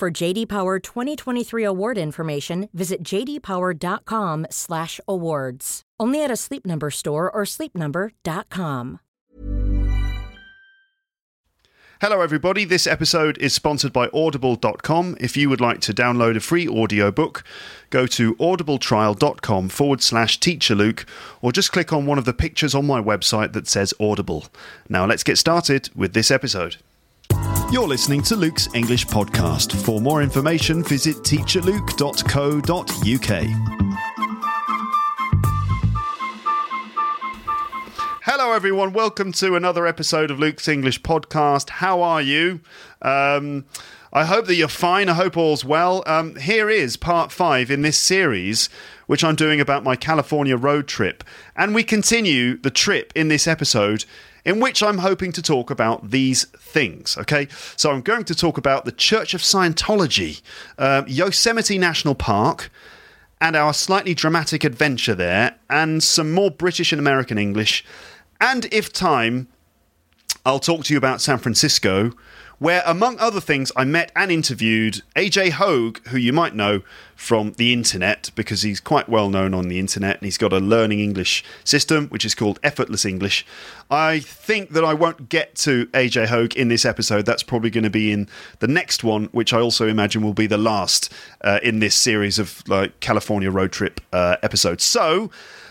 For J.D. Power 2023 award information, visit jdpower.com/awards. Only at a Sleep Number store or sleepnumber.com. Hello everybody, this episode is sponsored by audible.com. If you would like to download a free audiobook, go to audibletrial.com/teacherluke, or just click on one of the pictures on my website that says Audible. Now let's get started with this episode. You're listening to Luke's English Podcast. For more information, visit teacherluke.co.uk. Hello everyone, welcome to another episode of Luke's English Podcast. How are you? I hope that you're fine, I hope all's well. Here is part 5 in this series, which I'm doing about my California road trip. And we continue the trip in this episode, in which I'm hoping to talk about these things, okay? So I'm going to talk about the Church of Scientology, Yosemite National Park, and our slightly dramatic adventure there, and some more British and American English. And if time, I'll talk to you about San Francisco, where, among other things, I met and interviewed AJ Hoge, who you might know from the internet, because he's quite well known on the internet, and he's got a learning English system, which is called Effortless English. I think that I won't get to AJ Hoge in this episode. That's probably going to be in the next one, which I also imagine will be the last in this series of California road trip episodes. So,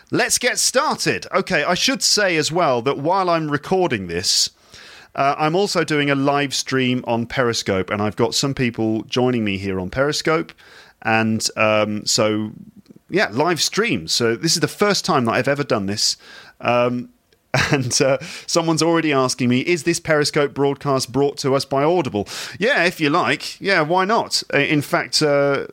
let's get started. Okay, I should say as well that while I'm recording this, I'm also doing a live stream on Periscope, and I've got some people joining me here on Periscope. And live streams. So this is the first time that I've ever done this. Someone's already asking me, is this Periscope broadcast brought to us by Audible? Yeah, if you like. Yeah, why not? In fact, you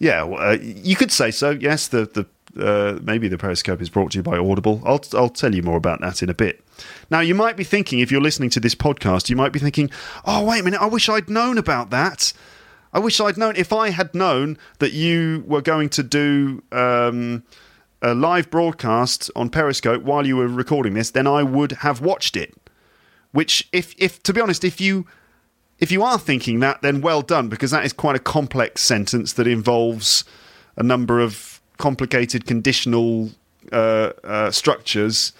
could say so. Yes, maybe the Periscope is brought to you by Audible. I'll tell you more about that in a bit. Now, you might be thinking, if you're listening to this podcast, you might be thinking, oh, wait a minute, I wish I'd known about that. I wish I'd known. If I had known that you were going to do a live broadcast on Periscope while you were recording this, then I would have watched it. Which, if to be honest, if you are thinking that, then well done, because that is quite a complex sentence that involves a number of complicated conditional structures.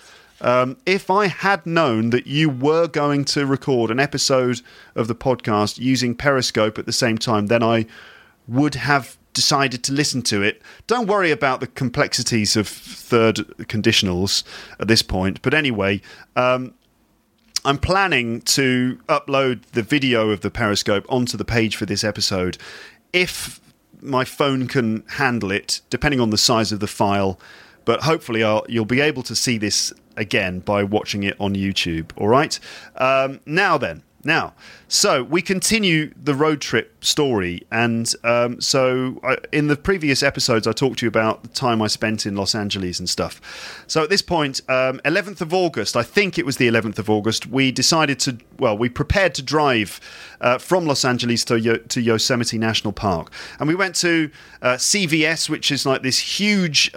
If I had known that you were going to record an episode of the podcast using Periscope at the same time, then I would have decided to listen to it. Don't worry about the complexities of third conditionals at this point. But anyway, I'm planning to upload the video of the Periscope onto the page for this episode, if my phone can handle it, depending on the size of the file, but hopefully you'll be able to see this again by watching it on YouTube. All right. So we continue the road trip story, and in the previous episodes I talked to you about the time I spent in Los Angeles and stuff. So at this point, 11th of August, I think it was the 11th of August, we prepared to drive from Los Angeles to Yosemite National Park, and we went to CVS, which is like this huge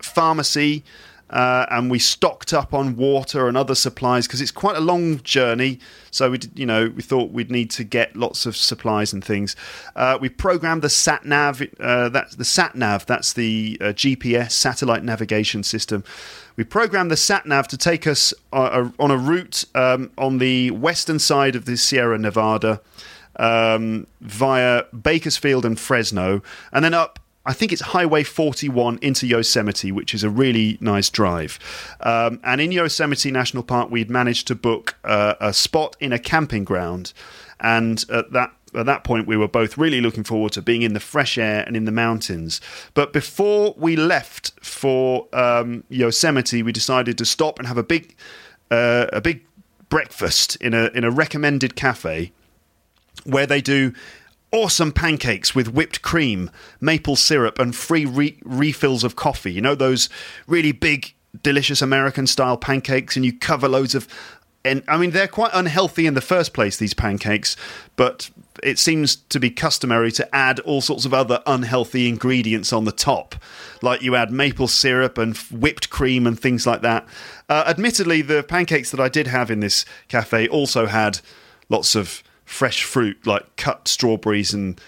pharmacy. And we stocked up on water and other supplies, because it's quite a long journey. So we thought we'd need to get lots of supplies and things. We programmed the sat nav. That's the GPS satellite navigation system. We programmed the sat nav to take us on a route on the western side of the Sierra Nevada via Bakersfield and Fresno, and then up. I think it's Highway 41 into Yosemite, which is a really nice drive. And in Yosemite National Park, we'd managed to book a spot in a camping ground. And at that point, we were both really looking forward to being in the fresh air and in the mountains. But before we left for Yosemite, we decided to stop and have a big breakfast in a recommended cafe, where they do awesome pancakes with whipped cream, maple syrup, and free refills of coffee. You know, those really big, delicious American-style pancakes, and you cover loads of... And I mean, they're quite unhealthy in the first place, these pancakes, but it seems to be customary to add all sorts of other unhealthy ingredients on the top. Like you add maple syrup and whipped cream and things like that. Admittedly, the pancakes that I did have in this cafe also had lots of fresh fruit, like cut strawberries and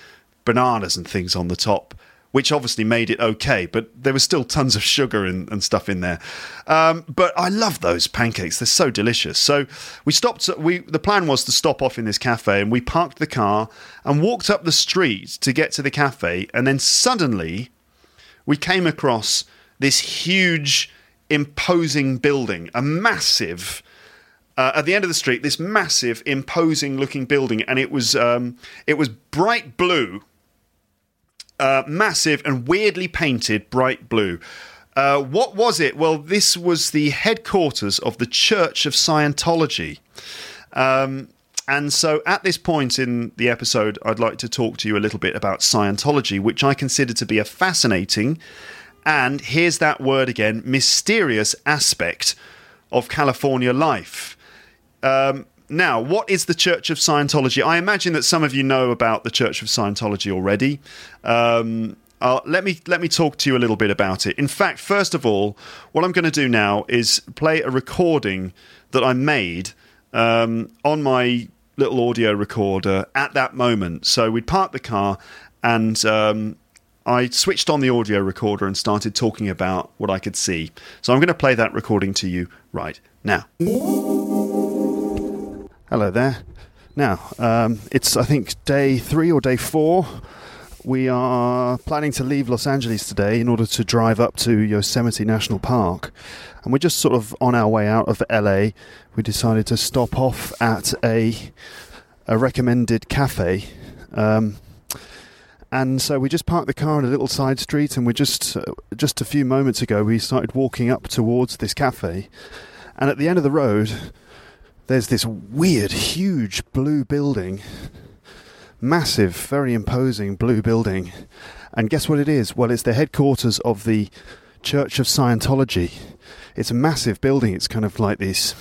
bananas and things on the top, which obviously made it okay, but there was still tons of sugar and stuff in there. But I love those pancakes. They're so delicious. So we stopped. The plan was to stop off in this cafe, and we parked the car and walked up the street to get to the cafe. And then suddenly we came across this huge, imposing building, a massive... at the end of the street, this massive, imposing-looking building, and it was bright blue, massive and weirdly painted bright blue. What was it? Well, this was the headquarters of the Church of Scientology. And so at this point in the episode, I'd like to talk to you a little bit about Scientology, which I consider to be a fascinating, and here's that word again, mysterious aspect of California life. Now, what is the Church of Scientology? I imagine that some of you know about the Church of Scientology already. Let me talk to you a little bit about it. In fact, first of all, what I'm going to do now is play a recording that I made on my little audio recorder at that moment. So we'd parked the car and... I switched on the audio recorder and started talking about what I could see. So I'm going to play that recording to you right now. Hello there. Now, it's, I think, day 3 or day 4. We are planning to leave Los Angeles today in order to drive up to Yosemite National Park. And we're just sort of on our way out of LA. We decided to stop off at a recommended cafe. And so we just parked the car in a little side street, and we just a few moments ago we started walking up towards this cafe. And at the end of the road, there's this weird, huge blue building, massive, very imposing blue building. And guess what it is? Well, it's the headquarters of the Church of Scientology. It's a massive building. It's kind of like this.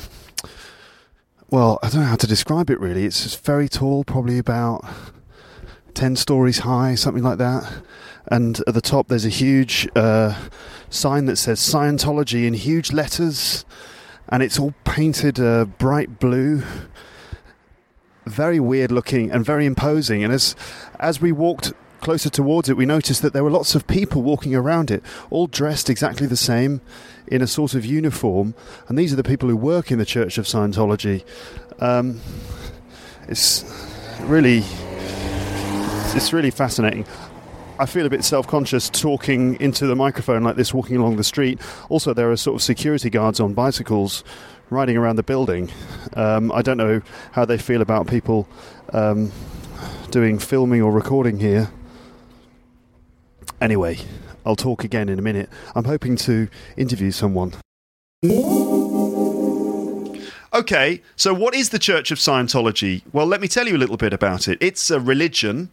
Well, I don't know how to describe it really. It's just very tall, probably about 10 stories high, something like that. And at the top there's a huge sign that says Scientology in huge letters, and it's all painted bright blue. Very weird looking and very imposing. And as we walked closer towards it, we noticed that there were lots of people walking around it, all dressed exactly the same in a sort of uniform. And these are the people who work in the Church of Scientology. It's really fascinating. I feel a bit self-conscious talking into the microphone like this, walking along the street. Also, there are sort of security guards on bicycles riding around the building. I don't know how they feel about people doing filming or recording here. Anyway, I'll talk again in a minute. I'm hoping to interview someone. Okay, so what is the Church of Scientology? Well, let me tell you a little bit about it. It's a religion...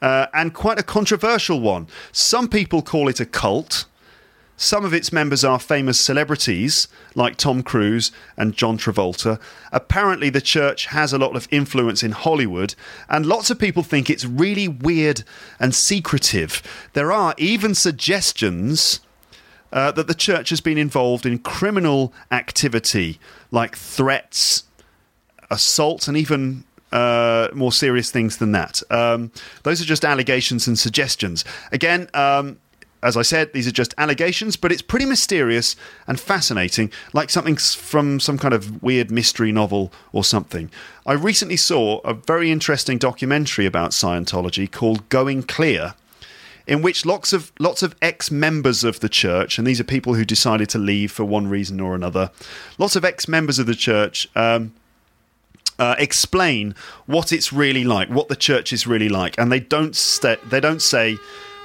and quite a controversial one. Some people call it a cult. Some of its members are famous celebrities like Tom Cruise and John Travolta. Apparently, the church has a lot of influence in Hollywood, and lots of people think it's really weird and secretive. There are even suggestions that the church has been involved in criminal activity like threats, assaults, and even... more serious things than that. Those are just allegations and suggestions. Again, as I said, these are just allegations, but it's pretty mysterious and fascinating, like something from some kind of weird mystery novel or something. I recently saw a very interesting documentary about Scientology called Going Clear, in which lots of ex-members of the church, and these are people who decided to leave for one reason or another, lots of ex-members of the church... explain what it's really like, what the church is really like, and they don't say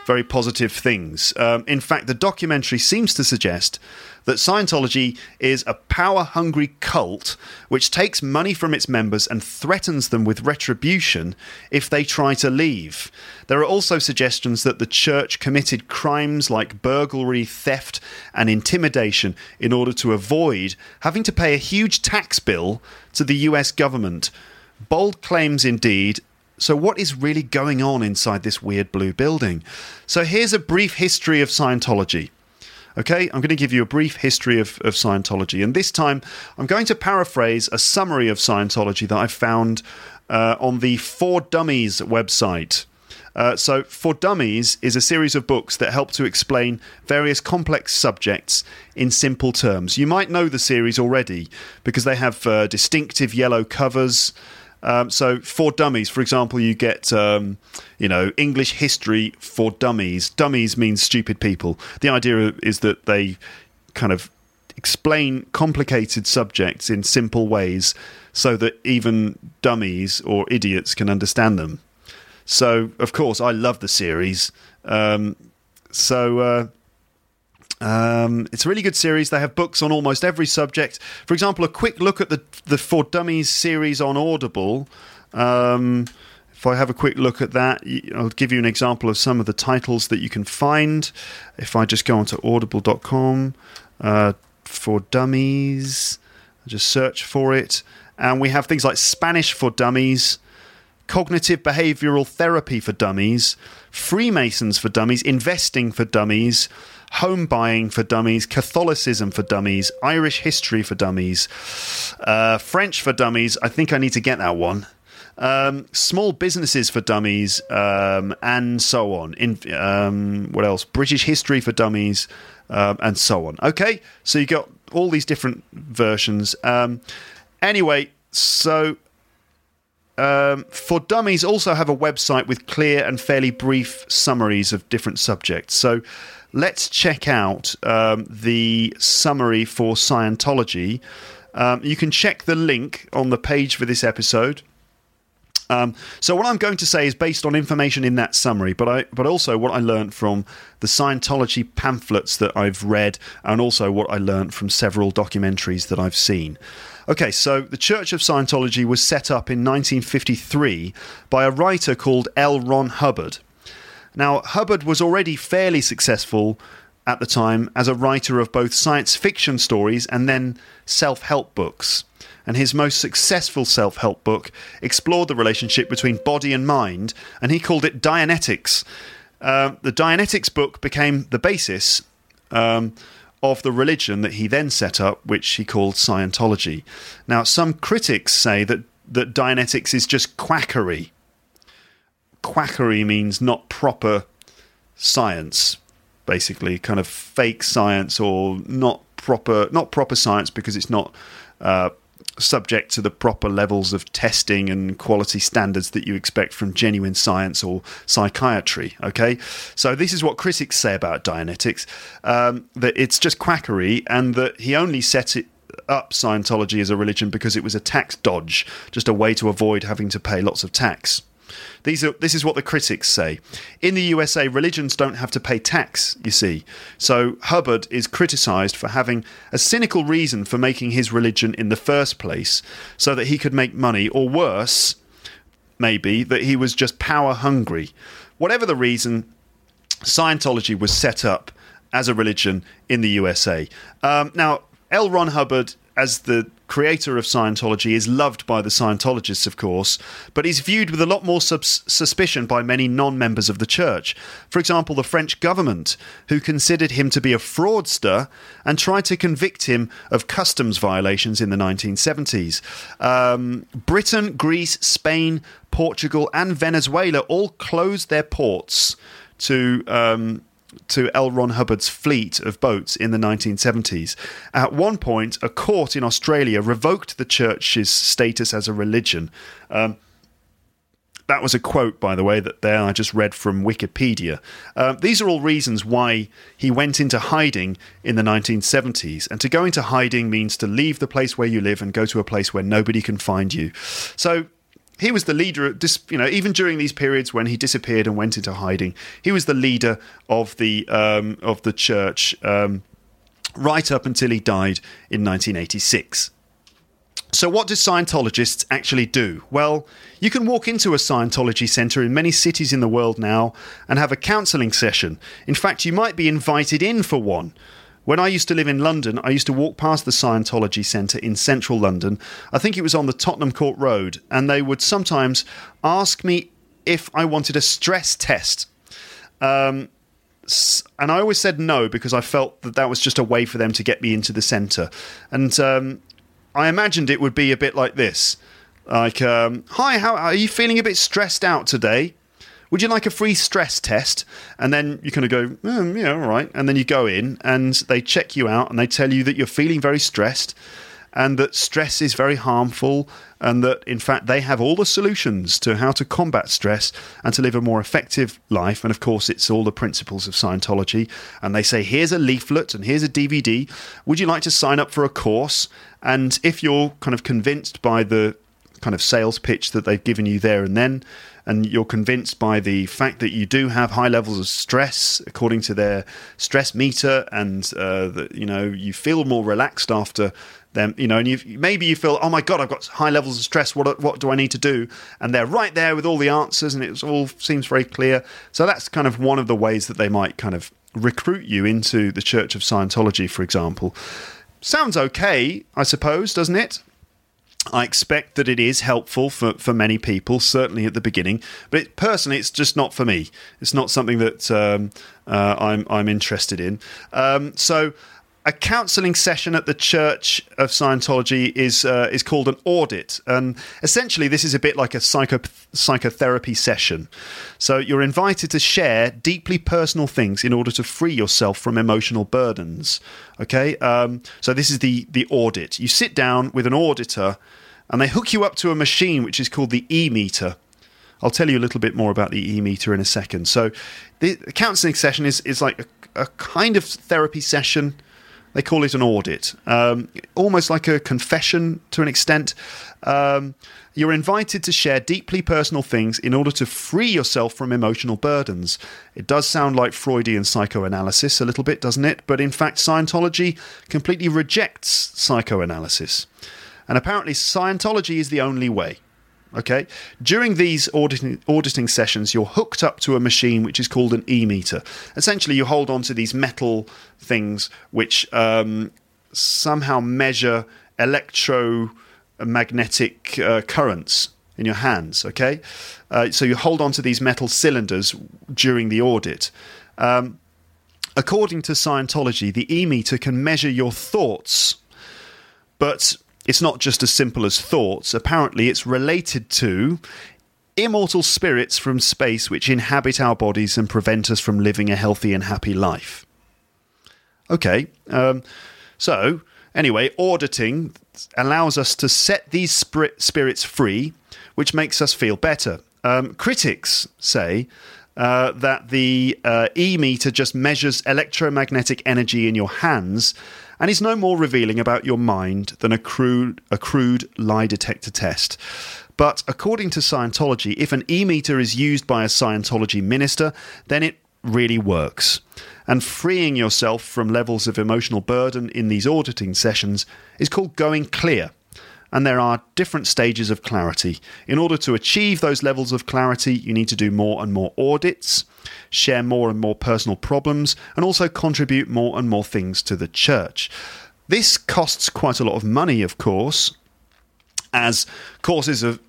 very positive things. In fact, the documentary seems to suggest that Scientology is a power-hungry cult which takes money from its members and threatens them with retribution if they try to leave. There are also suggestions that the church committed crimes like burglary, theft, and intimidation in order to avoid having to pay a huge tax bill to the US government. Bold claims indeed. So what is really going on inside this weird blue building? So here's a brief history of Scientology. Okay, I'm going to give you a brief history of Scientology. And this time, I'm going to paraphrase a summary of Scientology that I found on the For Dummies website. So For Dummies is a series of books that help to explain various complex subjects in simple terms. You might know the series already because they have distinctive yellow covers. So For Dummies, for example, you get, English history for dummies. Dummies means stupid people. The idea is that they kind of explain complicated subjects in simple ways so that even dummies or idiots can understand them. So, of course, I love the series. It's a really good series. They have books on almost every subject. For example, a quick look at the For Dummies series on Audible. If I have a quick look at that, I'll give you an example of some of the titles that you can find. If I just go onto audible.com, For Dummies, I just search for it. And we have things like Spanish for Dummies, Cognitive Behavioral Therapy for Dummies, Freemasons for Dummies, Investing for Dummies, Home Buying for Dummies, Catholicism for Dummies, Irish History for Dummies, French for Dummies. I think I need to get that one. Small Businesses for Dummies, and so on. What else? British History for Dummies, and so on. Okay, so you got all these different versions. Anyway, so... For Dummies also have a website with clear and fairly brief summaries of different subjects. So let's check out the summary for Scientology. You can check the link on the page for this episode. So what I'm going to say is based on information in that summary, but also what I learned from the Scientology pamphlets that I've read, and also what I learned from several documentaries that I've seen. Okay, so the Church of Scientology was set up in 1953 by a writer called L. Ron Hubbard. Now, Hubbard was already fairly successful at the time as a writer of both science fiction stories and then self-help books. And his most successful self-help book explored the relationship between body and mind, and he called it Dianetics. The Dianetics book became the basis of the religion that he then set up, which he called Scientology. Now, some critics say that Dianetics is just quackery. Quackery means not proper science, basically, kind of fake science or not proper science because it's not... subject to the proper levels of testing and quality standards that you expect from genuine science or psychiatry, okay? So this is what critics say about Dianetics, that it's just quackery and that he only set it up Scientology as a religion because it was a tax dodge, just a way to avoid having to pay lots of tax. This is what the critics say. In the USA, religions don't have to pay tax, you see. So Hubbard is criticised for having a cynical reason for making his religion in the first place, so that he could make money, or worse, maybe, that he was just power hungry. Whatever the reason, Scientology was set up as a religion in the USA. Now, L. Ron Hubbard, as the creator of Scientology, is loved by the Scientologists, of course, but is viewed with a lot more suspicion by many non-members of the church. For example, the French government, who considered him to be a fraudster and tried to convict him of customs violations in the 1970s. Britain, Greece, Spain, Portugal and Venezuela all closed their ports to L. Ron Hubbard's fleet of boats in the 1970s. At one point, a court in Australia revoked the church's status as a religion. That was a quote, by the way, that I just read from Wikipedia. These are all reasons why he went into hiding in the 1970s. And to go into hiding means to leave the place where you live and go to a place where nobody can find you. So He was the leader, you know, even during these periods when he disappeared and went into hiding, he was the leader of the church right up until he died in 1986. So what do Scientologists actually do? Well, you can walk into a Scientology centre in many cities in the world now and have a counselling session. In fact, you might be invited in for one. When I used to live in London, I used to walk past the Scientology Centre in central London. I think it was on the Tottenham Court Road, and they would sometimes ask me if I wanted a stress test. And I always said no, because I felt that that was just a way for them to get me into the centre. And I imagined it would be a bit like this. Like, hi, how are you feeling a bit stressed out today? Would you like a free stress test? And then you kind of go, yeah, all right. And then you go in and they check you out and they tell you that you're feeling very stressed and that stress is very harmful and that, in fact, they have all the solutions to how to combat stress and to live a more effective life. And, of course, it's all the principles of Scientology. And they say, here's a leaflet and here's a DVD. Would you like to sign up for a course? And if you're kind of convinced by the kind of sales pitch that they've given you there and then, and you're convinced by the fact that you do have high levels of stress according to their stress meter, and that, you know, you feel more relaxed after them, you know, and maybe you feel, oh my god, I've got high levels of stress, what do I need to do? And they're right there with all the answers and it all seems very clear. So that's kind of one of the ways that they might kind of recruit you into the Church of Scientology, for example. Sounds okay, I suppose, doesn't it? I expect that it is helpful for many people, certainly at the beginning. But personally, it's just not for me. It's not something that I'm interested in. So a counselling session at the Church of Scientology is called an audit. And essentially, this is a bit like a psychotherapy session. So you're invited to share deeply personal things in order to free yourself from emotional burdens. Okay, so this is the audit. You sit down with an auditor and they hook you up to a machine which is called the e-meter. I'll tell you a little bit more about the e-meter in a second. So the counselling session is like a kind of therapy session. They call it an audit, almost like a confession to an extent. You're invited to share deeply personal things in order to free yourself from emotional burdens. It does sound like Freudian psychoanalysis a little bit, doesn't it? But in fact, Scientology completely rejects psychoanalysis. And apparently Scientology is the only way. Okay. During these auditing sessions, you're hooked up to a machine which is called an e-meter. Essentially, you hold on to these metal things which somehow measure electromagnetic currents in your hands. Okay. So you hold on to these metal cylinders during the audit. According to Scientology, the e-meter can measure your thoughts, but it's not just as simple as thoughts. Apparently, it's related to immortal spirits from space which inhabit our bodies and prevent us from living a healthy and happy life. Okay, so anyway, auditing allows us to set these spirits free, which makes us feel better. Critics say that the e-meter just measures electromagnetic energy in your hands and is no more revealing about your mind than a crude lie detector test. But according to Scientology, if an e-meter is used by a Scientology minister, then it really works. And freeing yourself from levels of emotional burden in these auditing sessions is called going clear. And there are different stages of clarity. In order to achieve those levels of clarity, you need to do more and more audits, share more and more personal problems, and also contribute more and more things to the church. This costs quite a lot of money, of course, as courses of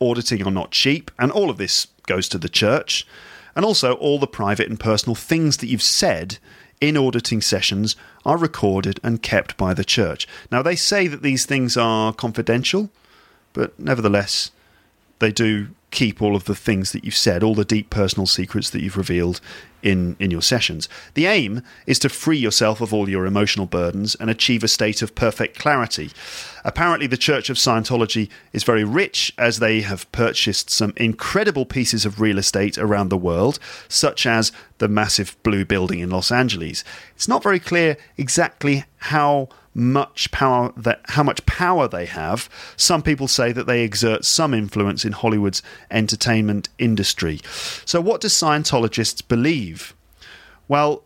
auditing are not cheap, and all of this goes to the church, and also all the private and personal things that you've said in auditing sessions are recorded and kept by the church. Now, they say that these things are confidential, but nevertheless, they do keep all of the things that you've said, all the deep personal secrets that you've revealed in your sessions. The aim is to free yourself of all your emotional burdens and achieve a state of perfect clarity. Apparently, the Church of Scientology is very rich, as they have purchased some incredible pieces of real estate around the world, such as the massive blue building in Los Angeles. It's not very clear exactly how how much power they have. Some people say that they exert some influence in Hollywood's entertainment industry. So what do Scientologists believe? Well,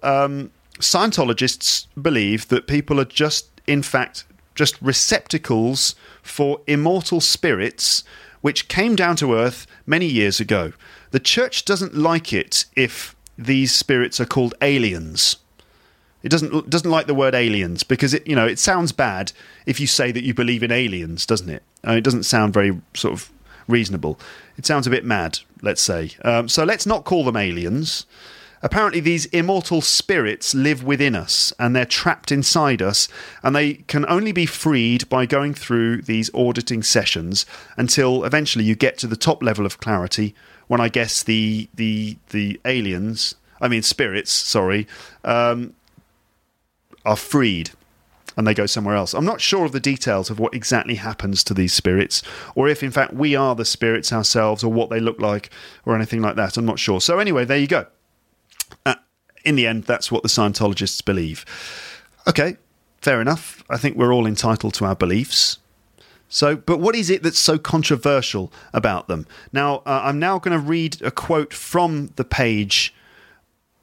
Scientologists believe that people are just, in fact, just receptacles for immortal spirits which came down to earth many years ago. The church doesn't like it if these spirits are called aliens. It doesn't like the word aliens because it sounds bad if you say that you believe in aliens, doesn't it? I mean, it doesn't sound very sort of reasonable. It sounds a bit mad, let's say. So let's not call them aliens. Apparently these immortal spirits live within us and they're trapped inside us, and they can only be freed by going through these auditing sessions until eventually you get to the top level of clarity when I guess the aliens, I mean spirits, sorry, are freed and they go somewhere else. I'm not sure of the details of what exactly happens to these spirits, or if in fact we are the spirits ourselves, or what they look like or anything like that. I'm not sure. So anyway, there you go. In the end, that's what the Scientologists believe. Okay, fair enough. I think we're all entitled to our beliefs. So, but what is it that's so controversial about them? Now, I'm now going to read a quote from the page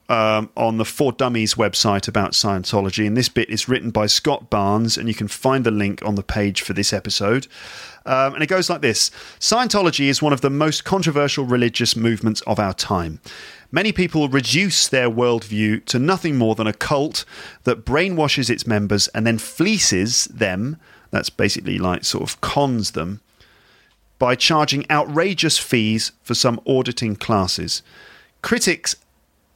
on the For Dummies website about Scientology, and this bit is written by Scott Barnes, and you can find the link on the page for this episode. And it goes like this. Scientology is one of the most controversial religious movements of our time. Many people reduce their worldview to nothing more than a cult that brainwashes its members and then fleeces them, that's basically like sort of cons them, by charging outrageous fees for some auditing classes. Critics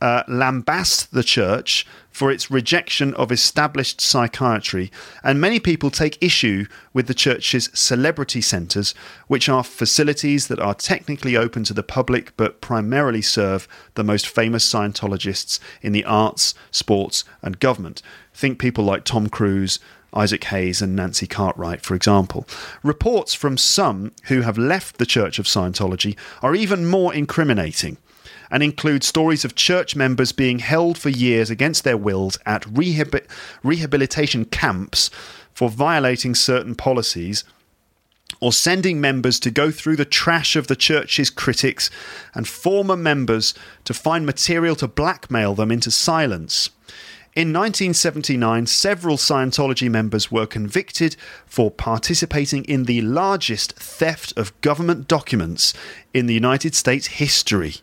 lambast the church for its rejection of established psychiatry, and many people take issue with the church's celebrity centres, which are facilities that are technically open to the public but primarily serve the most famous Scientologists in the arts, sports and government. Think people like Tom Cruise, Isaac Hayes and Nancy Cartwright, for example. Reports from some who have left the Church of Scientology are even more incriminating, and include stories of church members being held for years against their wills at rehabilitation camps for violating certain policies, or sending members to go through the trash of the church's critics and former members to find material to blackmail them into silence. In 1979, several Scientology members were convicted for participating in the largest theft of government documents in the United States history.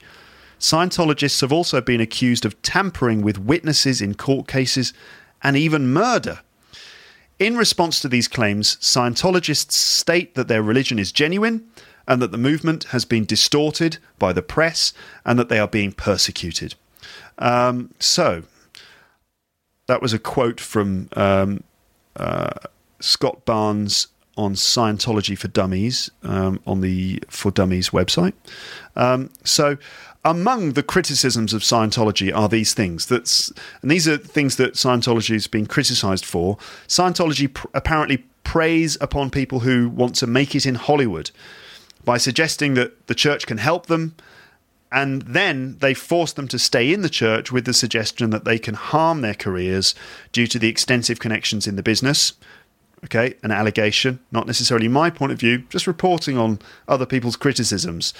Scientologists have also been accused of tampering with witnesses in court cases and even murder. In response to these claims, Scientologists state that their religion is genuine and that the movement has been distorted by the press and that they are being persecuted. So, that was a quote from Scott Barnes on Scientology for Dummies, on the For Dummies website. So, among the criticisms of Scientology are these things. These are things that Scientology has been criticised for. Scientology apparently preys upon people who want to make it in Hollywood by suggesting that the church can help them, and then they force them to stay in the church with the suggestion that they can harm their careers due to the extensive connections in the business. Okay, an allegation, not necessarily my point of view, just reporting on other people's criticisms.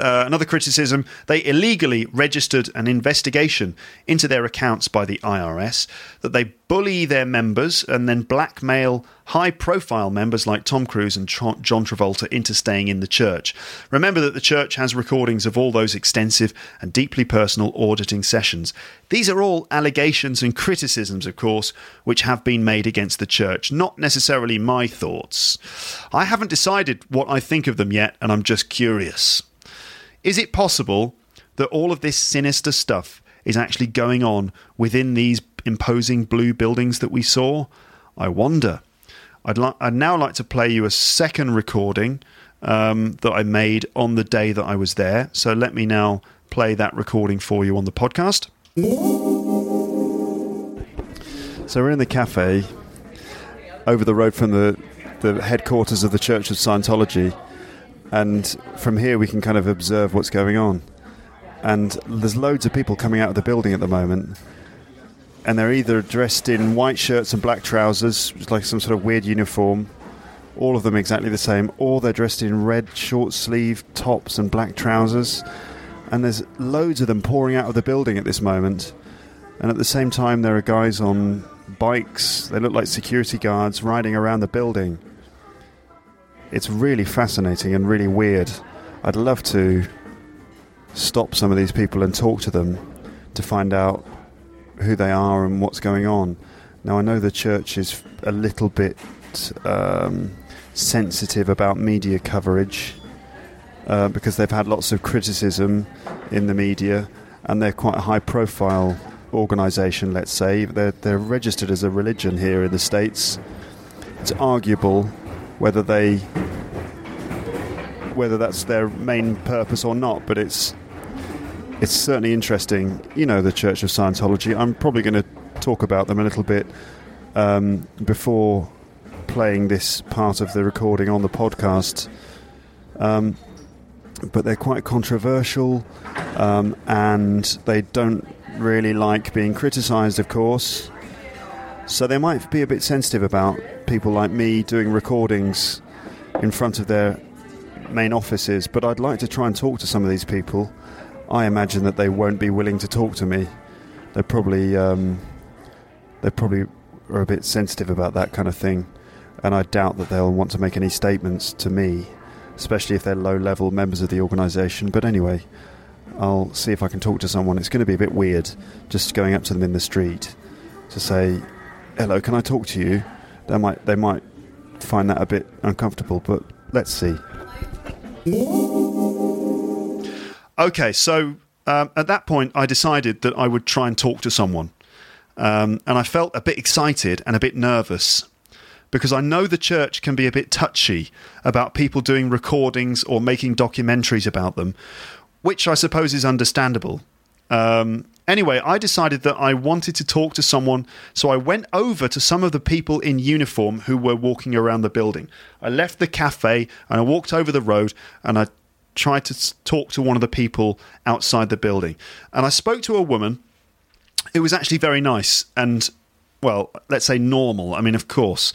Another criticism, they illegally registered an investigation into their accounts by the IRS, that they bully their members and then blackmail high-profile members like Tom Cruise and John Travolta into staying in the church. Remember that the church has recordings of all those extensive and deeply personal auditing sessions. These are all allegations and criticisms, of course, which have been made against the church, not necessarily my thoughts. I haven't decided what I think of them yet, and I'm just curious. Is it possible that all of this sinister stuff is actually going on within these imposing blue buildings that we saw? I wonder. I'd now like to play you a second recording that I made on the day that I was there. So let me now play that recording for you on the podcast. So we're in the cafe over the road from the headquarters of the Church of Scientology. And from here we can kind of observe what's going on. And there's loads of people coming out of the building at the moment. and they're either dressed in white shirts and black trousers, like some sort of weird uniform, all of them exactly the same, or they're dressed in red short-sleeved tops and black trousers, and there's loads of them pouring out of the building at this moment. And at the same time, there are guys on bikes, they look like security guards, riding around the building. It's really fascinating and really weird. I'd love to stop some of these people and talk to them to find out who they are and what's going on. Now, I know the church is a little bit sensitive about media coverage because they've had lots of criticism in the media, and they're quite a high-profile organisation, let's say. They're registered as a religion here in the States. It's arguable whether that's their main purpose or not, but it's certainly interesting. You know, the Church of Scientology, I'm probably going to talk about them a little bit before playing this part of the recording on the podcast. But they're quite controversial, and they don't really like being criticised, of course. So they might be a bit sensitive about people like me doing recordings in front of their main offices, but I'd like to try and talk to some of these people. I imagine that they won't be willing to talk to me. They probably are a bit sensitive about that kind of thing, and I doubt that they'll want to make any statements to me, especially if they're low-level members of the organisation. But anyway, I'll see if I can talk to someone. It's going to be a bit weird just going up to them in the street to say, hello, can I talk to you? They might find that a bit uncomfortable, but let's see. Okay, so at that point, I decided that I would try and talk to someone. And I felt a bit excited and a bit nervous because I know the church can be a bit touchy about people doing recordings or making documentaries about them, which I suppose is understandable. Anyway, I decided that I wanted to talk to someone, so I went over to some of the people in uniform who were walking around the building. I left the cafe and I walked over the road and I tried to talk to one of the people outside the building. And I spoke to a woman. It was actually very nice and, well, let's say normal. I mean, of course.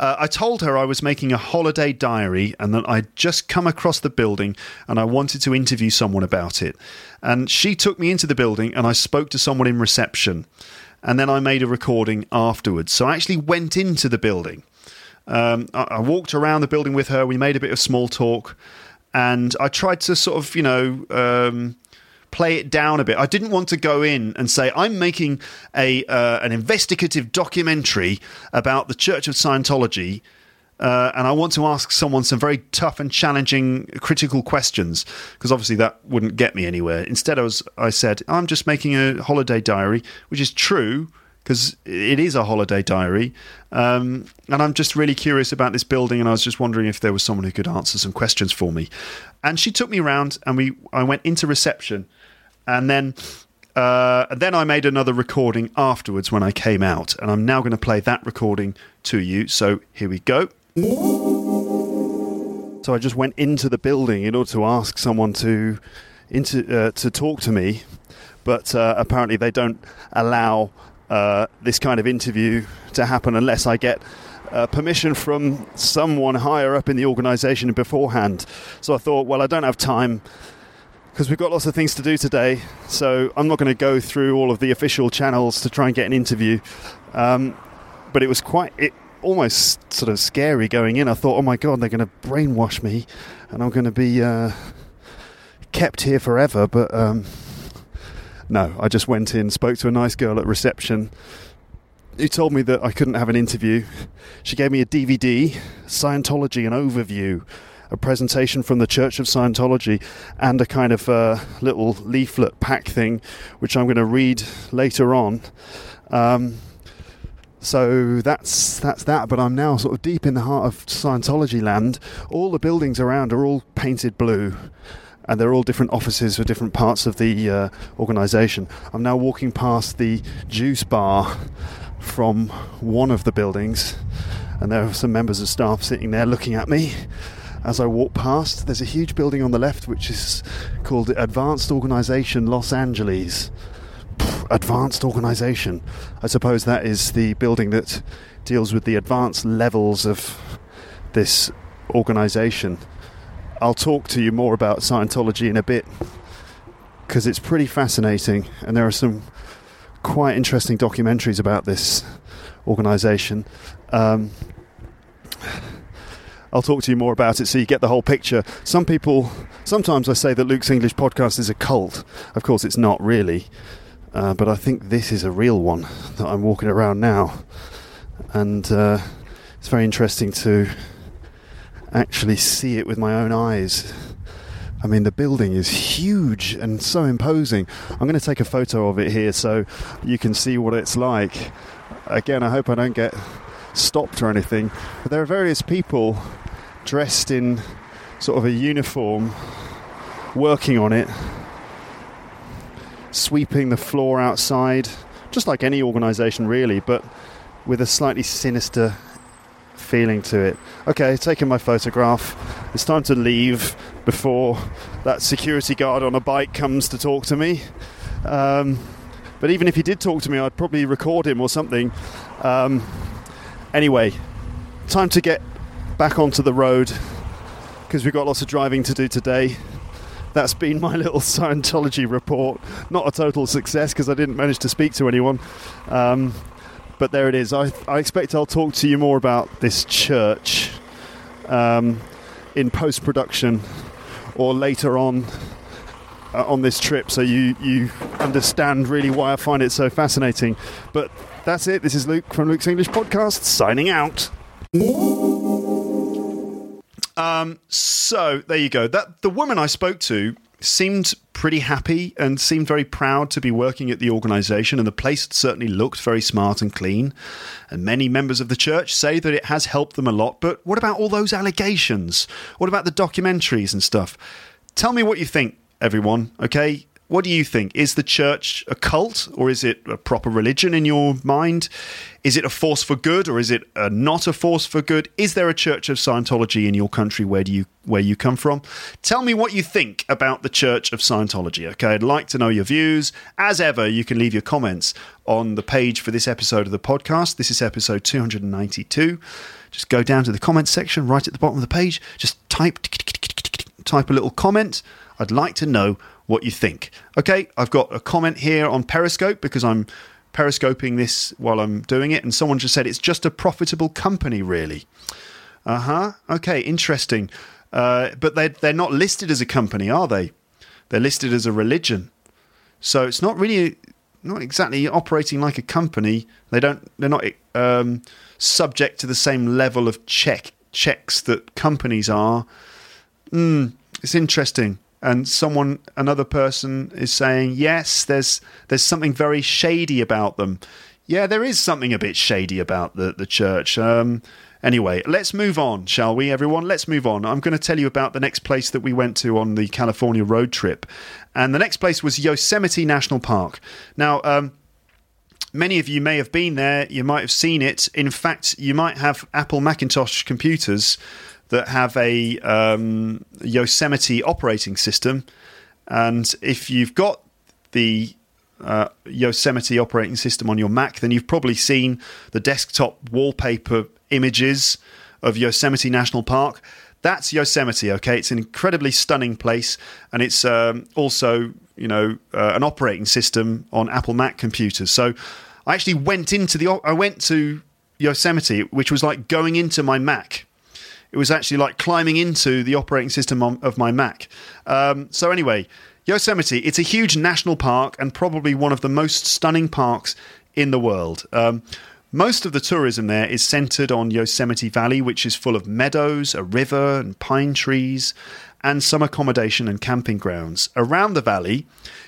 I told her I was making a holiday diary and that I'd just come across the building and I wanted to interview someone about it. And she took me into the building and I spoke to someone in reception. And then I made a recording afterwards. So I actually went into the building. I walked around the building with her. We made a bit of small talk. And I tried to sort of, you know, play it down a bit. I didn't want to go in and say, I'm making an investigative documentary about the Church of Scientology, and I want to ask someone some very tough and challenging critical questions, because obviously that wouldn't get me anywhere. Instead, I said, I'm just making a holiday diary, which is true, because it is a holiday diary, and I'm just really curious about this building, and I was just wondering if there was someone who could answer some questions for me. And she took me round, and I went into reception, and then I made another recording afterwards when I came out, and I'm now going to play that recording to you, so here we go. So I just went into the building in order to ask someone to talk to me, but apparently they don't allow this kind of interview to happen unless I get permission from someone higher up in the organisation beforehand. So I thought, well, I don't have time because we've got lots of things to do today, so I'm not going to go through all of the official channels to try and get an interview. But it was almost sort of scary going in. I thought, oh my God, they're going to brainwash me and I'm going to be kept here forever. But no, I just went in, spoke to a nice girl at reception who told me that I couldn't have an interview. She gave me a DVD, Scientology, an overview, a presentation from the Church of Scientology, and a kind of little leaflet pack thing, which I'm going to read later on. So that's that, but I'm now sort of deep in the heart of Scientology land. All the buildings around are all painted blue. And they're all different offices for different parts of the organisation. I'm now walking past the juice bar from one of the buildings, and there are some members of staff sitting there looking at me as I walk past. There's a huge building on the left which is called Advanced Organization Los Angeles. Advanced Organization. I suppose that is the building that deals with the advanced levels of this organization. I'll talk to you more about Scientology in a bit because it's pretty fascinating, and there are some quite interesting documentaries about this organization. I'll talk to you more about it so you get the whole picture. Some people, sometimes I say that Luke's English Podcast is a cult. Of course, it's not really. But I think this is a real one that I'm walking around now. And it's very interesting to actually see it with my own eyes. I mean, the building is huge and so imposing. I'm going to take a photo of it here so you can see what it's like. Again, I hope I don't get stopped or anything, but there are various people dressed in sort of a uniform working on it, sweeping the floor outside, just like any organisation really, but with a slightly sinister feeling to it. Okay, taking my photograph. It's time to leave before that security guard on a bike comes to talk to me. But even if he did talk to me, I'd probably record him or something. Anyway, time to get back onto the road because we've got lots of driving to do today. That's been my little Scientology report. Not a total success because I didn't manage to speak to anyone. But there it is. I expect I'll talk to you more about this church in post-production or later on this trip, so you understand really why I find it so fascinating. But that's it. This is Luke from Luke's English Podcast, signing out. So there you go. The woman I spoke to seemed pretty happy and seemed very proud to be working at the organisation, and the place certainly looked very smart and clean. And many members of the church say that it has helped them a lot. But what about all those allegations? What about the documentaries and stuff? Tell me what you think, everyone, okay? What do you think? Is the church a cult, or is it a proper religion in your mind? Is it a force for good, or is it not a force for good? Is there a Church of Scientology in your country? Where you come from? Tell me what you think about the Church of Scientology, okay? I'd like to know your views. As ever, you can leave your comments on the page for this episode of the podcast. This is episode 292. Just go down to the comments section right at the bottom of the page. Just type a little comment. I'd like to know what you think. Okay, I've got a comment here on Periscope because I'm periscoping this while I'm doing it, and someone just said it's just a profitable company, really. Okay, interesting. But they're not listed as a company, are they? They're listed as a religion. So it's not exactly operating like a company. They're not subject to the same level of checks that companies are. It's interesting. And another person is saying, yes, there's something very shady about them. Yeah, there is something a bit shady about the church. Anyway, let's move on, shall we, everyone? Let's move on. I'm going to tell you about the next place that we went to on the California road trip. And the next place was Yosemite National Park. Now, many of you may have been there. You might have seen it. In fact, you might have Apple Macintosh computers that have a Yosemite operating system. And if you've got the Yosemite operating system on your Mac, then you've probably seen the desktop wallpaper images of Yosemite National Park. That's Yosemite, okay? It's an incredibly stunning place, and it's also, an operating system on Apple Mac computers. So I actually went to Yosemite, which was like going into my Mac. It was actually like climbing into the operating system of my Mac. So anyway, Yosemite, it's a huge national park and probably one of the most stunning parks in the world. Most of the tourism there is centered on Yosemite Valley, which is full of meadows, a river and pine trees, and some accommodation and camping grounds. Around the valley,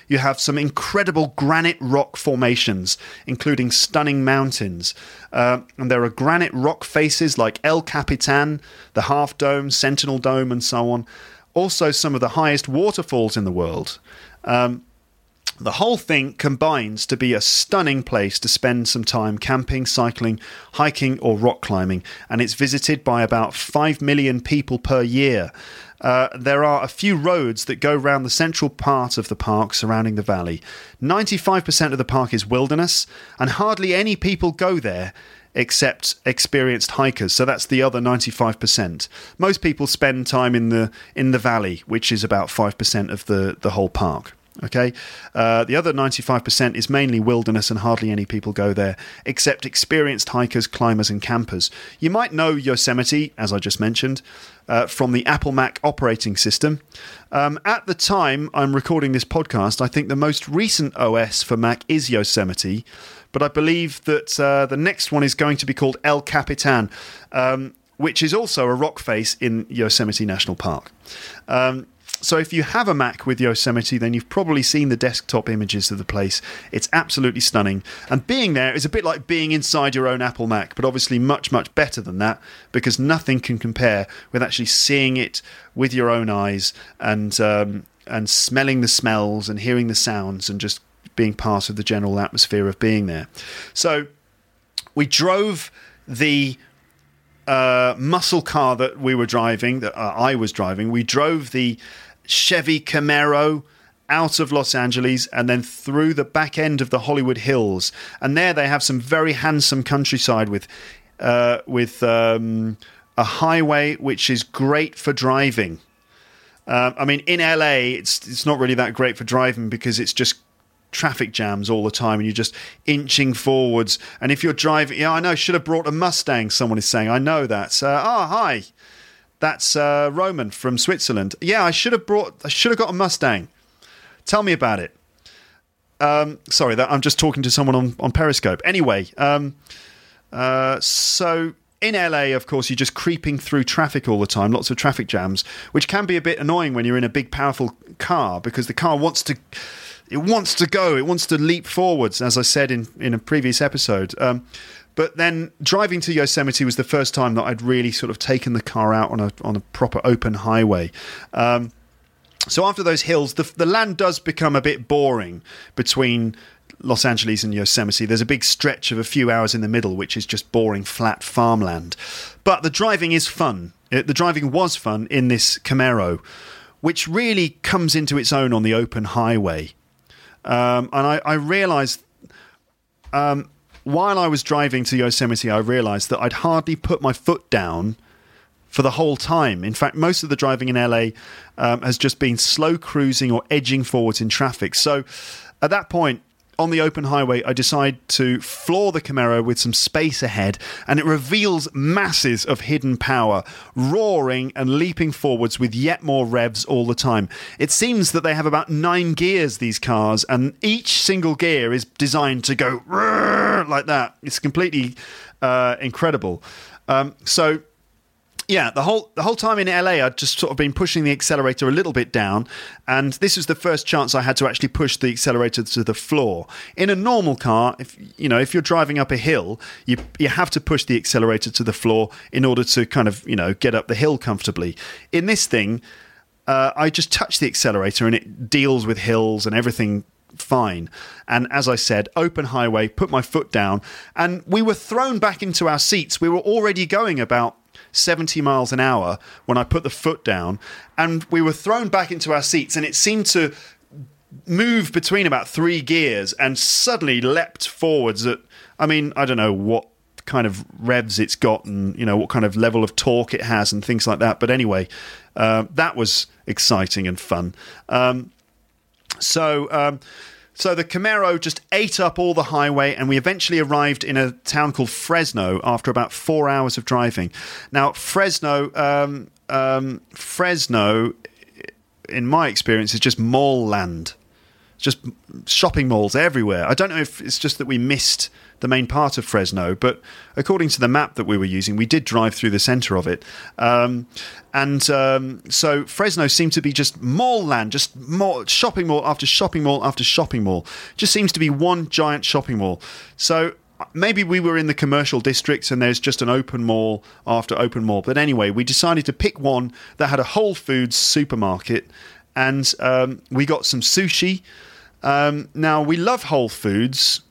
you have some incredible granite rock formations, including stunning mountains. And there are granite rock faces like El Capitan, the Half Dome, Sentinel Dome, and so on. Also, some of the highest waterfalls in the world. The whole thing combines to be a stunning place to spend some time camping, cycling, hiking, or rock climbing. And it's visited by about 5 million people per year. There are a few roads that go round the central part of the park surrounding the valley. 95% of the park is wilderness, and hardly any people go there except experienced hikers. So that's the other 95%. Most people spend time in the valley, which is about 5% of the whole park. Okay, the other 95% is mainly wilderness, and hardly any people go there except experienced hikers, climbers, and campers. You might know Yosemite, as I just mentioned, from the Apple Mac operating system. At the time I'm recording this podcast, I think the most recent OS for Mac is Yosemite, but I believe that the next one is going to be called El Capitan, which is also a rock face in Yosemite National Park. So if you have a Mac with Yosemite, then you've probably seen the desktop images of the place. It's absolutely stunning. And being there is a bit like being inside your own Apple Mac, but obviously much, much better than that, because nothing can compare with actually seeing it with your own eyes and smelling the smells and hearing the sounds and just being part of the general atmosphere of being there. So we drove the muscle car that we were driving, that I was driving. We drove the Chevy Camaro out of Los Angeles and then through the back end of the Hollywood Hills, and there they have some very handsome countryside with a highway which is great for driving. I mean, in LA it's not really that great for driving because it's just traffic jams all the time and you're just inching forwards. And if you're driving, yeah, I know, should have brought a Mustang, someone is saying. I know that. Hi. That's Roman from Switzerland. Yeah, I should have got a Mustang. Tell me about it. Sorry, that I'm just talking to someone on Periscope. Anyway, so in LA, of course, you're just creeping through traffic all the time, lots of traffic jams, which can be a bit annoying when you're in a big, powerful car, because the car wants to go. It wants to leap forwards, as I said in a previous episode. But then driving to Yosemite was the first time that I'd really sort of taken the car out on a proper open highway. So after those hills, the land does become a bit boring between Los Angeles and Yosemite. There's a big stretch of a few hours in the middle, which is just boring, flat farmland. But the driving is fun. The driving was fun in this Camaro, which really comes into its own on the open highway. And I realised while I was driving to Yosemite, I realised that I'd hardly put my foot down for the whole time. In fact, most of the driving in LA has just been slow cruising or edging forwards in traffic. So at that point, on the open highway, I decide to floor the Camaro with some space ahead, and it reveals masses of hidden power, roaring and leaping forwards with yet more revs all the time. It seems that they have about 9 gears, these cars, and each single gear is designed to go like that. It's completely incredible. Yeah, the whole time in LA, I'd just sort of been pushing the accelerator a little bit down, and this was the first chance I had to actually push the accelerator to the floor. In a normal car, if you're driving up a hill, you have to push the accelerator to the floor in order to kind of, get up the hill comfortably. In this thing, I just touch the accelerator and it deals with hills and everything fine. And as I said, open highway, put my foot down, and we were thrown back into our seats. We were already going about 70 miles an hour when I put the foot down, and we were thrown back into our seats, and it seemed to move between about 3 gears and suddenly leapt forwards at, I mean, I don't know what kind of revs it's got and what kind of level of torque it has and things like that, but anyway, that was exciting and fun. So the Camaro just ate up all the highway, and we eventually arrived in a town called Fresno after about 4 hours of driving. Now, Fresno, in my experience, is just mall land. It's just shopping malls everywhere. I don't know if it's just that we missed the main part of Fresno, but according to the map that we were using, we did drive through the centre of it. So Fresno seemed to be just mall land, just more shopping mall after shopping mall after shopping mall. Just seems to be one giant shopping mall. So maybe we were in the commercial districts and there's just an open mall after open mall. But anyway, we decided to pick one that had a Whole Foods supermarket, and we got some sushi. Now, we love Whole Foods.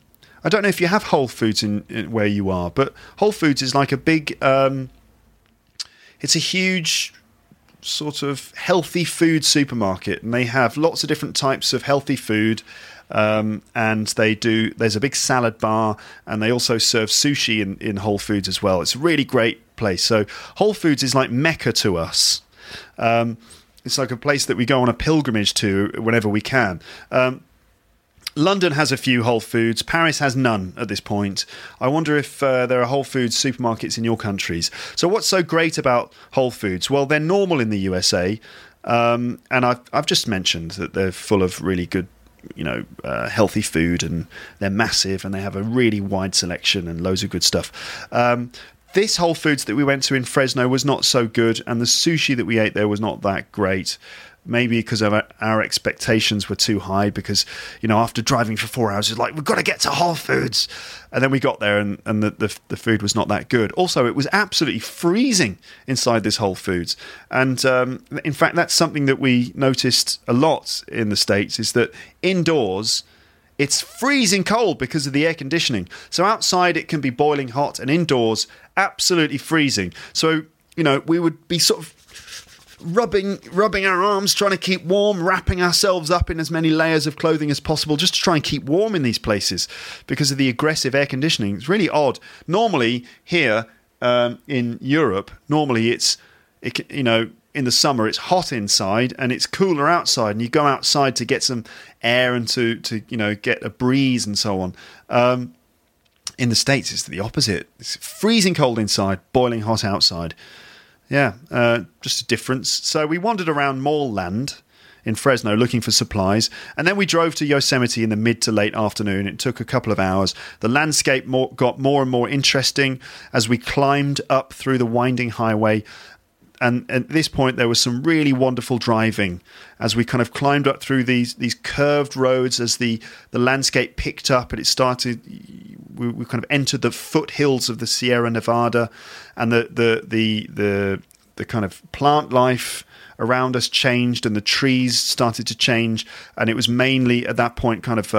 I don't know if you have Whole Foods in where you are, but Whole Foods is like a big, it's a huge sort of healthy food supermarket, and they have lots of different types of healthy food. And they do, there's a big salad bar, and they also serve sushi in Whole Foods as well. It's a really great place. So Whole Foods is like Mecca to us. It's like a place that we go on a pilgrimage to whenever we can. London has a few Whole Foods. Paris has none at this point. I wonder if there are Whole Foods supermarkets in your countries. So what's so great about Whole Foods? Well, they're normal in the USA. And I've just mentioned that they're full of really good, healthy food, and they're massive, and they have a really wide selection and loads of good stuff. This Whole Foods that we went to in Fresno was not so good, and the sushi that we ate there was not that great. Maybe because our expectations were too high, because, after driving for 4 hours, it's like, we've got to get to Whole Foods. And then we got there, and the food was not that good. Also, it was absolutely freezing inside this Whole Foods. And in fact, that's something that we noticed a lot in the States, is that indoors, it's freezing cold because of the air conditioning. So outside, it can be boiling hot, and indoors, absolutely freezing. So, we would be sort of rubbing our arms, trying to keep warm, wrapping ourselves up in as many layers of clothing as possible, just to try and keep warm in these places because of the aggressive air conditioning. It's really odd. Normally here in Europe, in the summer it's hot inside and it's cooler outside, and you go outside to get some air and to get a breeze and so on. In the States, it's the opposite. It's freezing cold inside, boiling hot outside. Yeah, just a difference. So we wandered around Mall Land in Fresno looking for supplies, and then we drove to Yosemite in the mid to late afternoon. It took a couple of hours. The landscape got more and more interesting as we climbed up through the winding highway, and at this point there was some really wonderful driving as we kind of climbed up through these curved roads as the landscape picked up, and it started. We kind of entered the foothills of the Sierra Nevada, and the kind of plant life around us changed, and the trees started to change, and it was mainly at that point kind of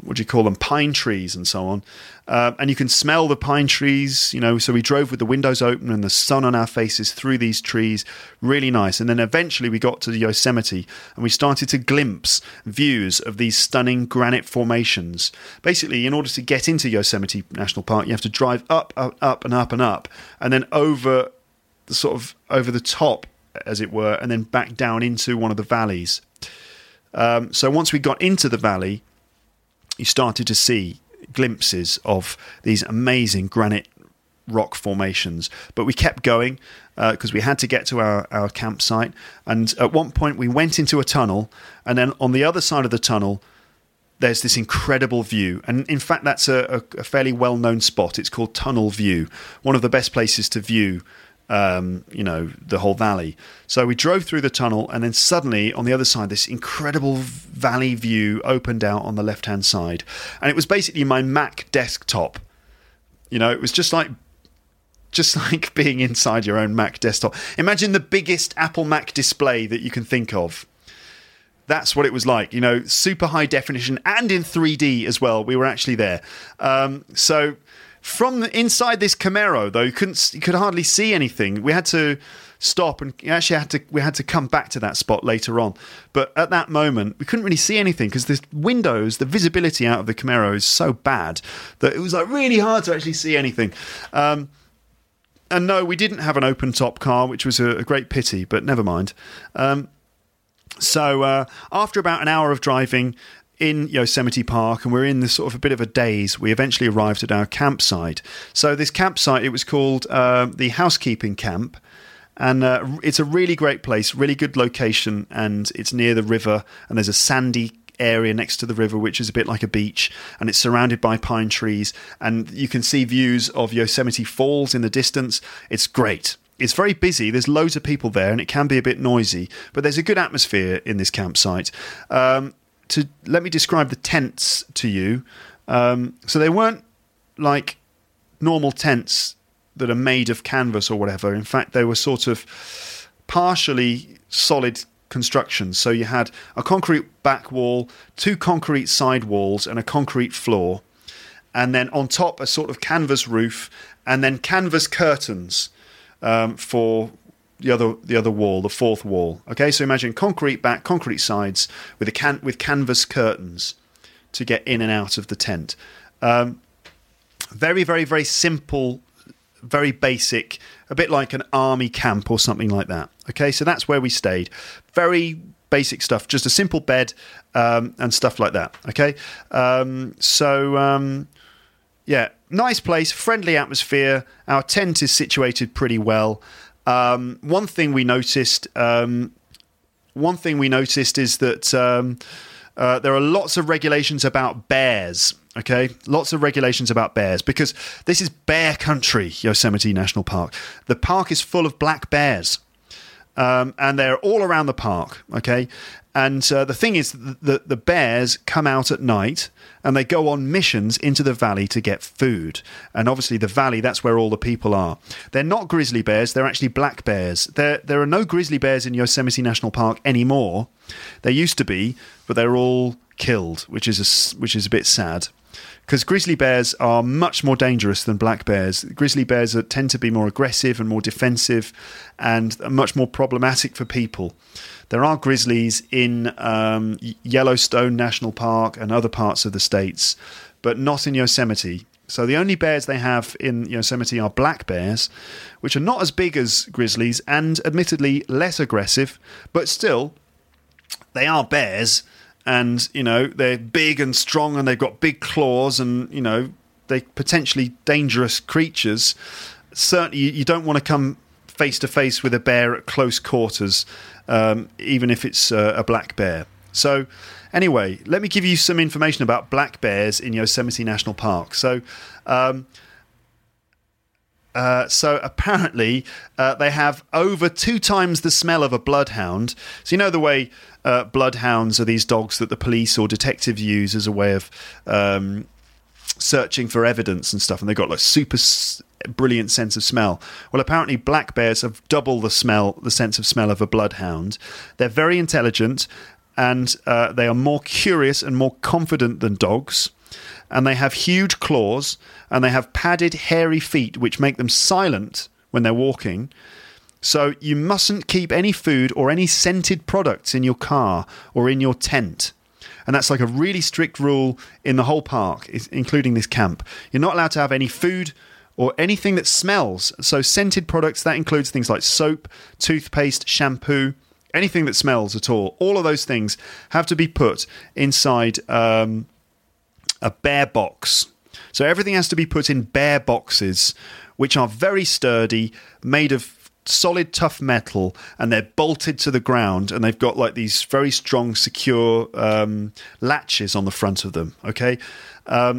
what do you call them? Pine trees and so on. And you can smell the pine trees, so we drove with the windows open and the sun on our faces through these trees. Really nice. And then eventually we got to Yosemite, and we started to glimpse views of these stunning granite formations. Basically, in order to get into Yosemite National Park, you have to drive up, and then over the top, as it were, and then back down into one of the valleys. So once we got into the valley, you started to see glimpses of these amazing granite rock formations. But we kept going because we had to get to our campsite. And at one point we went into a tunnel, and then on the other side of the tunnel, there's this incredible view. And in fact, that's a fairly well-known spot. It's called Tunnel View, one of the best places to view the whole valley. So we drove through the tunnel, and then suddenly on the other side, this incredible valley view opened out on the left-hand side. And it was basically my Mac desktop. It was just like being inside your own Mac desktop. Imagine the biggest Apple Mac display that you can think of. That's what it was like, super high definition and in 3D as well. We were actually there. So from inside this Camaro, though, you could hardly see anything. We had to stop, and we had to come back to that spot later on. But at that moment, we couldn't really see anything because the visibility out of the Camaro is so bad that it was like really hard to actually see anything. And no, we didn't have an open-top car, which was a great pity, but never mind. So after about an hour of driving in Yosemite Park, and we're in this sort of a bit of a daze, we eventually arrived at our campsite. So this campsite, it was called the Housekeeping Camp, and it's a really great place, really good location, and it's near the river, and there's a sandy area next to the river which is a bit like a beach, and it's surrounded by pine trees, and you can see views of Yosemite Falls in the distance. It's great. It's very busy. There's loads of people there, and it can be a bit noisy, but there's a good atmosphere in this campsite. Let me describe the tents to you. So they weren't like normal tents that are made of canvas or whatever. In fact, they were sort of partially solid constructions. So you had a concrete back wall, two concrete side walls, and a concrete floor. And then on top, a sort of canvas roof, and then canvas curtains. for the other wall, the fourth wall. Okay, so imagine concrete back, concrete sides with canvas curtains to get in and out of the tent. Very, very, very simple, very basic, a bit like an army camp or something like that. Okay, so that's where we stayed. Very basic stuff, just a simple bed and stuff like that. Okay, yeah, nice place, friendly atmosphere. Our tent is situated pretty well. One thing we noticed is that there are lots of regulations about bears. Okay, lots of regulations about bears because this is bear country, Yosemite National Park. The park is full of black bears, and they're all around the park. Okay, and the thing is, the bears come out at night and they go on missions into the valley to get food. And obviously, the valley—that's where all the people are. They're not grizzly bears; they're actually black bears. There are no grizzly bears in Yosemite National Park anymore. There used to be, but they're all killed, which is a bit sad. Because grizzly bears are much more dangerous than black bears. Grizzly bears tend to be more aggressive and more defensive and much more problematic for people. There are grizzlies in Yellowstone National Park and other parts of the states, but not in Yosemite. So the only bears they have in Yosemite are black bears, which are not as big as grizzlies and admittedly less aggressive, but still they are bears. And, you know, they're big and strong and they've got big claws and, you know, they're potentially dangerous creatures. Certainly, you don't want to come face to face with a bear at close quarters, even if it's a black bear. So, anyway, let me give you some information about black bears in Yosemite National Park. So, apparently, they have over 2 times the smell of a bloodhound. So, you know the way bloodhounds are these dogs that the police or detectives use as a way of searching for evidence and stuff. And they've got like super brilliant sense of smell. Well, apparently black bears have double the sense of smell of a bloodhound. They're very intelligent and they are more curious and more confident than dogs. And they have huge claws and they have padded, hairy feet, which make them silent when they're walking. So you mustn't keep any food or any scented products in your car or in your tent. And that's like a really strict rule in the whole park, including this camp. You're not allowed to have any food or anything that smells. So scented products, that includes things like soap, toothpaste, shampoo, anything that smells at all. All of those things have to be put inside a bear box. So everything has to be put in bear boxes, which are very sturdy, made of solid tough metal, and they're bolted to the ground, and they've got like these very strong secure latches on the front of them. Okay, yeah,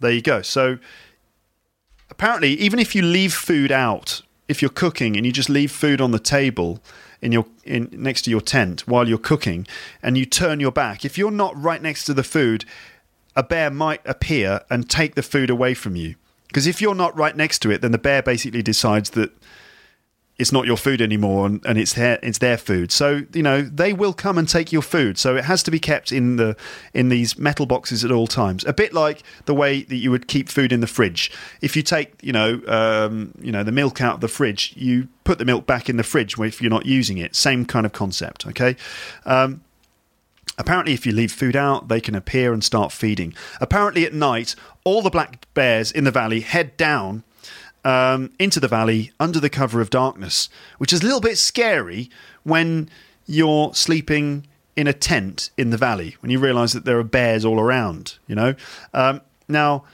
there you go. So apparently, even if you leave food out, if you're cooking and you just leave food on the table in next to your tent while you're cooking, and you turn your back, if you're not right next to the food, a bear might appear and take the food away from you. Because if you're not right next to it, then the bear basically decides that it's not your food anymore and it's their food. So, you know, they will come and take your food. So it has to be kept in these metal boxes at all times. A bit like the way that you would keep food in the fridge. If you take, the milk out of the fridge, you put the milk back in the fridge if you're not using it. Same kind of concept, okay? Apparently, if you leave food out, they can appear and start feeding. Apparently, at night, all the black bears in the valley head down into the valley under the cover of darkness, which is a little bit scary when you're sleeping in a tent in the valley, when you realise that there are bears all around, you know. Now,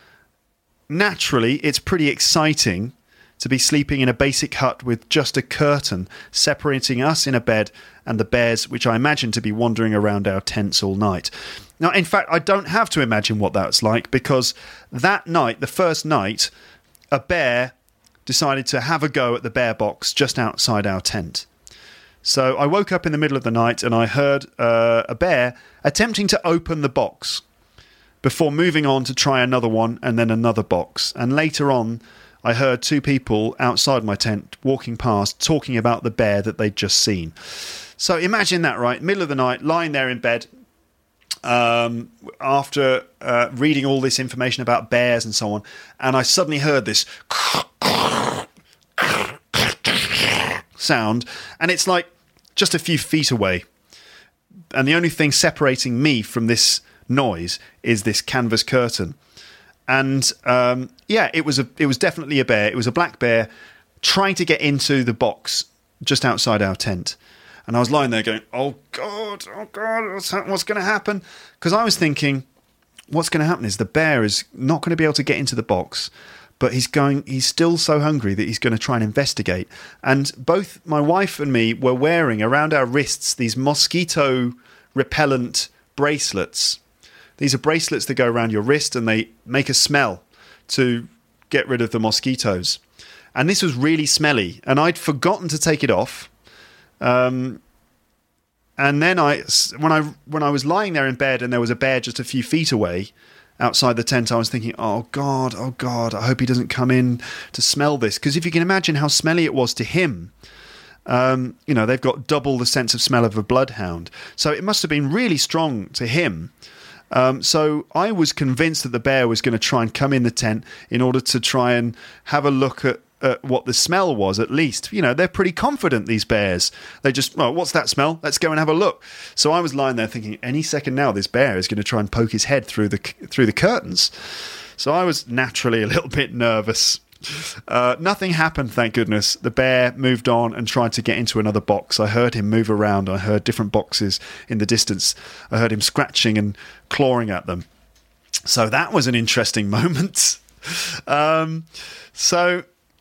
naturally, it's pretty exciting to be sleeping in a basic hut with just a curtain separating us in a bed and the bears, which I imagine to be wandering around our tents all night. Now, in fact, I don't have to imagine what that's like, because that night, the first night, a bear decided to have a go at the bear box just outside our tent. So I woke up in the middle of the night and I heard a bear attempting to open the box before moving on to try another one and then another box. And later on, I heard 2 people outside my tent walking past talking about the bear that they'd just seen. So imagine that, right? Middle of the night, lying there in bed, after reading all this information about bears and so on, and I suddenly heard this sound, and it's like just a few feet away. And the only thing separating me from this noise is this canvas curtain. And yeah, it was definitely a bear. It was a black bear trying to get into the box just outside our tent. And I was lying there going, oh, God, what's going to happen? Because I was thinking, what's going to happen is the bear is not going to be able to get into the box, but he's still so hungry that he's going to try and investigate. And both my wife and me were wearing around our wrists these mosquito-repellent bracelets. These are bracelets that go around your wrist, and they make a smell to get rid of the mosquitoes. And this was really smelly, and I'd forgotten to take it off. And then when I was lying there in bed and there was a bear just a few feet away outside the tent, I was thinking, oh God, I hope he doesn't come in to smell this. Because if you can imagine how smelly it was to him, you know, they've got double the sense of smell of a bloodhound. So it must have been really strong to him. So I was convinced that the bear was going to try and come in the tent in order to try and have a look at what the smell was, at least. You know, they're pretty confident, these bears. They just, well, what's that smell? Let's go and have a look. So I was lying there thinking, any second now this bear is going to try and poke his head through the curtains. So I was naturally a little bit nervous. Nothing happened, thank goodness. The bear moved on and tried to get into another box. I heard him move around. I heard different boxes in the distance. I heard him scratching and clawing at them. So that was an interesting moment.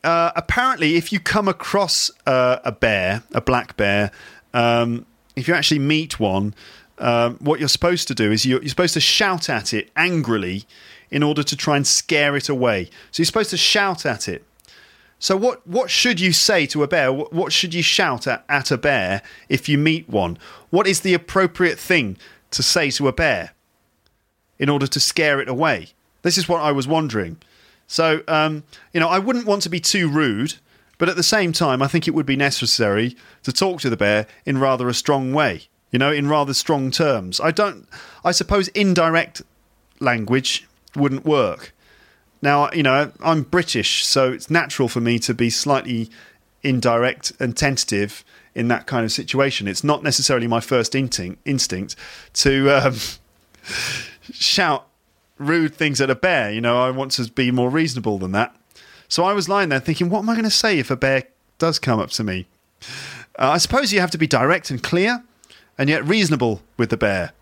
Apparently, if you come across a bear, a black bear, if you actually meet one, what you're supposed to do is you're supposed to shout at it angrily in order to try and scare it away. So you're supposed to shout at it. So what should you say to a bear? What should you shout at a bear if you meet one? What is the appropriate thing to say to a bear in order to scare it away? This is what I was wondering. So, you know, I wouldn't want to be too rude, but at the same time, I think it would be necessary to talk to the bear in rather a strong way, you know, in rather strong terms. I suppose indirect language wouldn't work. Now, you know, I'm British, so it's natural for me to be slightly indirect and tentative in that kind of situation. It's not necessarily my first instinct to shout rude things at a bear. You know, I want to be more reasonable than that. So I was lying there thinking, what am I going to say if a bear does come up to me? I suppose you have to be direct and clear and yet reasonable with the bear.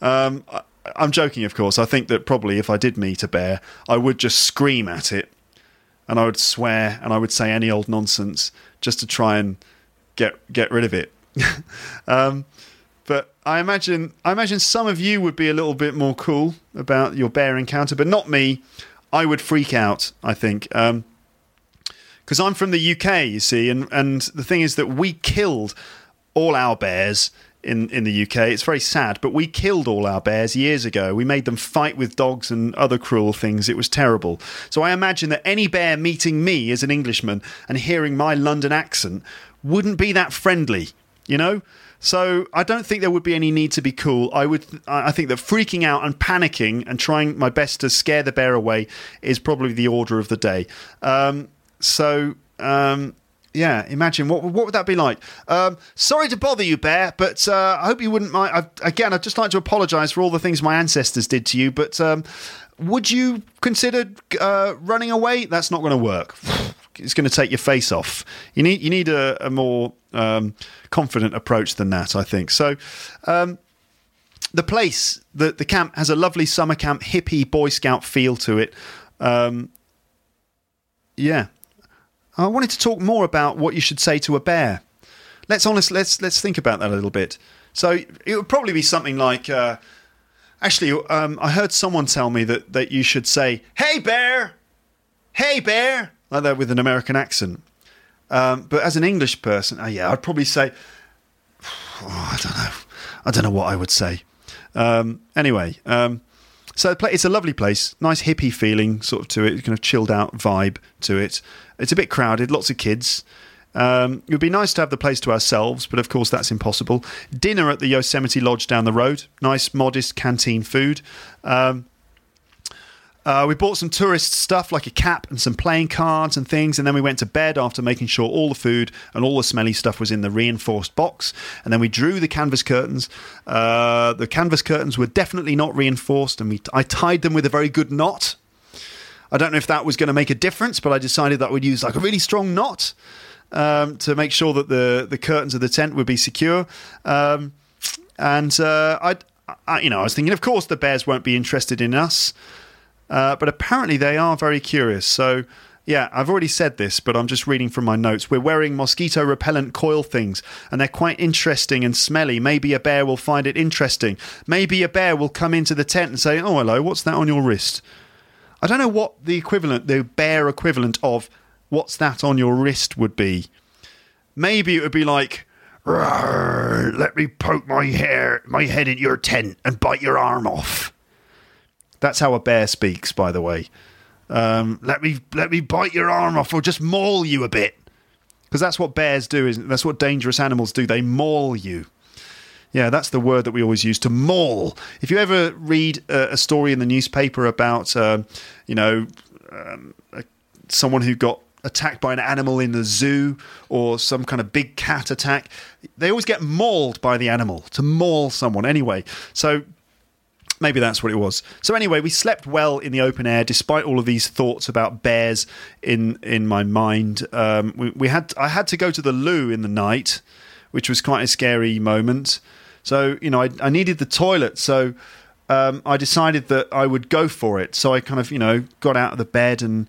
I'm joking, of course. I think that probably if I did meet a bear, I would just scream at it, and I would swear, and I would say any old nonsense just to try and get rid of it. But I imagine some of you would be a little bit more cool about your bear encounter, but not me. I would freak out, I think, because I'm from the UK, you see, and the thing is that we killed all our bears in the UK. It's very sad, but we killed all our bears years ago. We made them fight with dogs and other cruel things. It was terrible. So I imagine that any bear meeting me as an Englishman and hearing my London accent wouldn't be that friendly, you know? So I don't think there would be any need to be cool. I think that freaking out and panicking and trying my best to scare the bear away is probably the order of the day. Yeah, imagine what would that be like? Sorry to bother you, bear, but I hope you wouldn't mind. I'd just like to apologise for all the things my ancestors did to you, but would you consider running away? That's not going to work. It's going to take your face off. You need a more confident approach than that, I think. So the place, the camp, has a lovely summer camp, hippie Boy Scout feel to it. Yeah. I wanted to talk more about what you should say to a bear. Let's think about that a little bit. So it would probably be something like, I heard someone tell me that you should say, hey bear, like that with an American accent. But as an English person, I'd probably say, I don't know what I would say. So it's a lovely place, nice hippie feeling sort of to it, kind of chilled out vibe to it. It's a bit crowded, lots of kids. It would be nice to have the place to ourselves, but of course that's impossible. Dinner at the Yosemite Lodge down the road. Nice, modest canteen food. We bought some tourist stuff like a cap and some playing cards and things, and then we went to bed after making sure all the food and all the smelly stuff was in the reinforced box. And then we drew the canvas curtains. The canvas curtains were definitely not reinforced, and I tied them with a very good knot. I don't know if that was going to make a difference, but I decided that we'd use like a really strong knot to make sure that the curtains of the tent would be secure. I was thinking, of course, the bears won't be interested in us. But apparently they are very curious. So, yeah, I've already said this, but I'm just reading from my notes. We're wearing mosquito repellent coil things, and they're quite interesting and smelly. Maybe a bear will find it interesting. Maybe a bear will come into the tent and say, "Oh, hello, what's that on your wrist?" I don't know what the bear equivalent of "what's that on your wrist" would be. Maybe it would be like, "Let me poke my head in your tent and bite your arm off." That's how a bear speaks, by the way. Let me bite your arm off, or just maul you a bit, because that's what bears do. Isn't that's what dangerous animals do? They maul you. Yeah, that's the word that we always use, to maul. If you ever read a story in the newspaper about, someone who got attacked by an animal in the zoo, or some kind of big cat attack, they always get mauled by the animal. To maul someone, anyway. So. Maybe that's what it was. So anyway, we slept well in the open air, despite all of these thoughts about bears in my mind. I had to go to the loo in the night, which was quite a scary moment. So, I needed the toilet. So I decided that I would go for it. So I kind of, got out of the bed and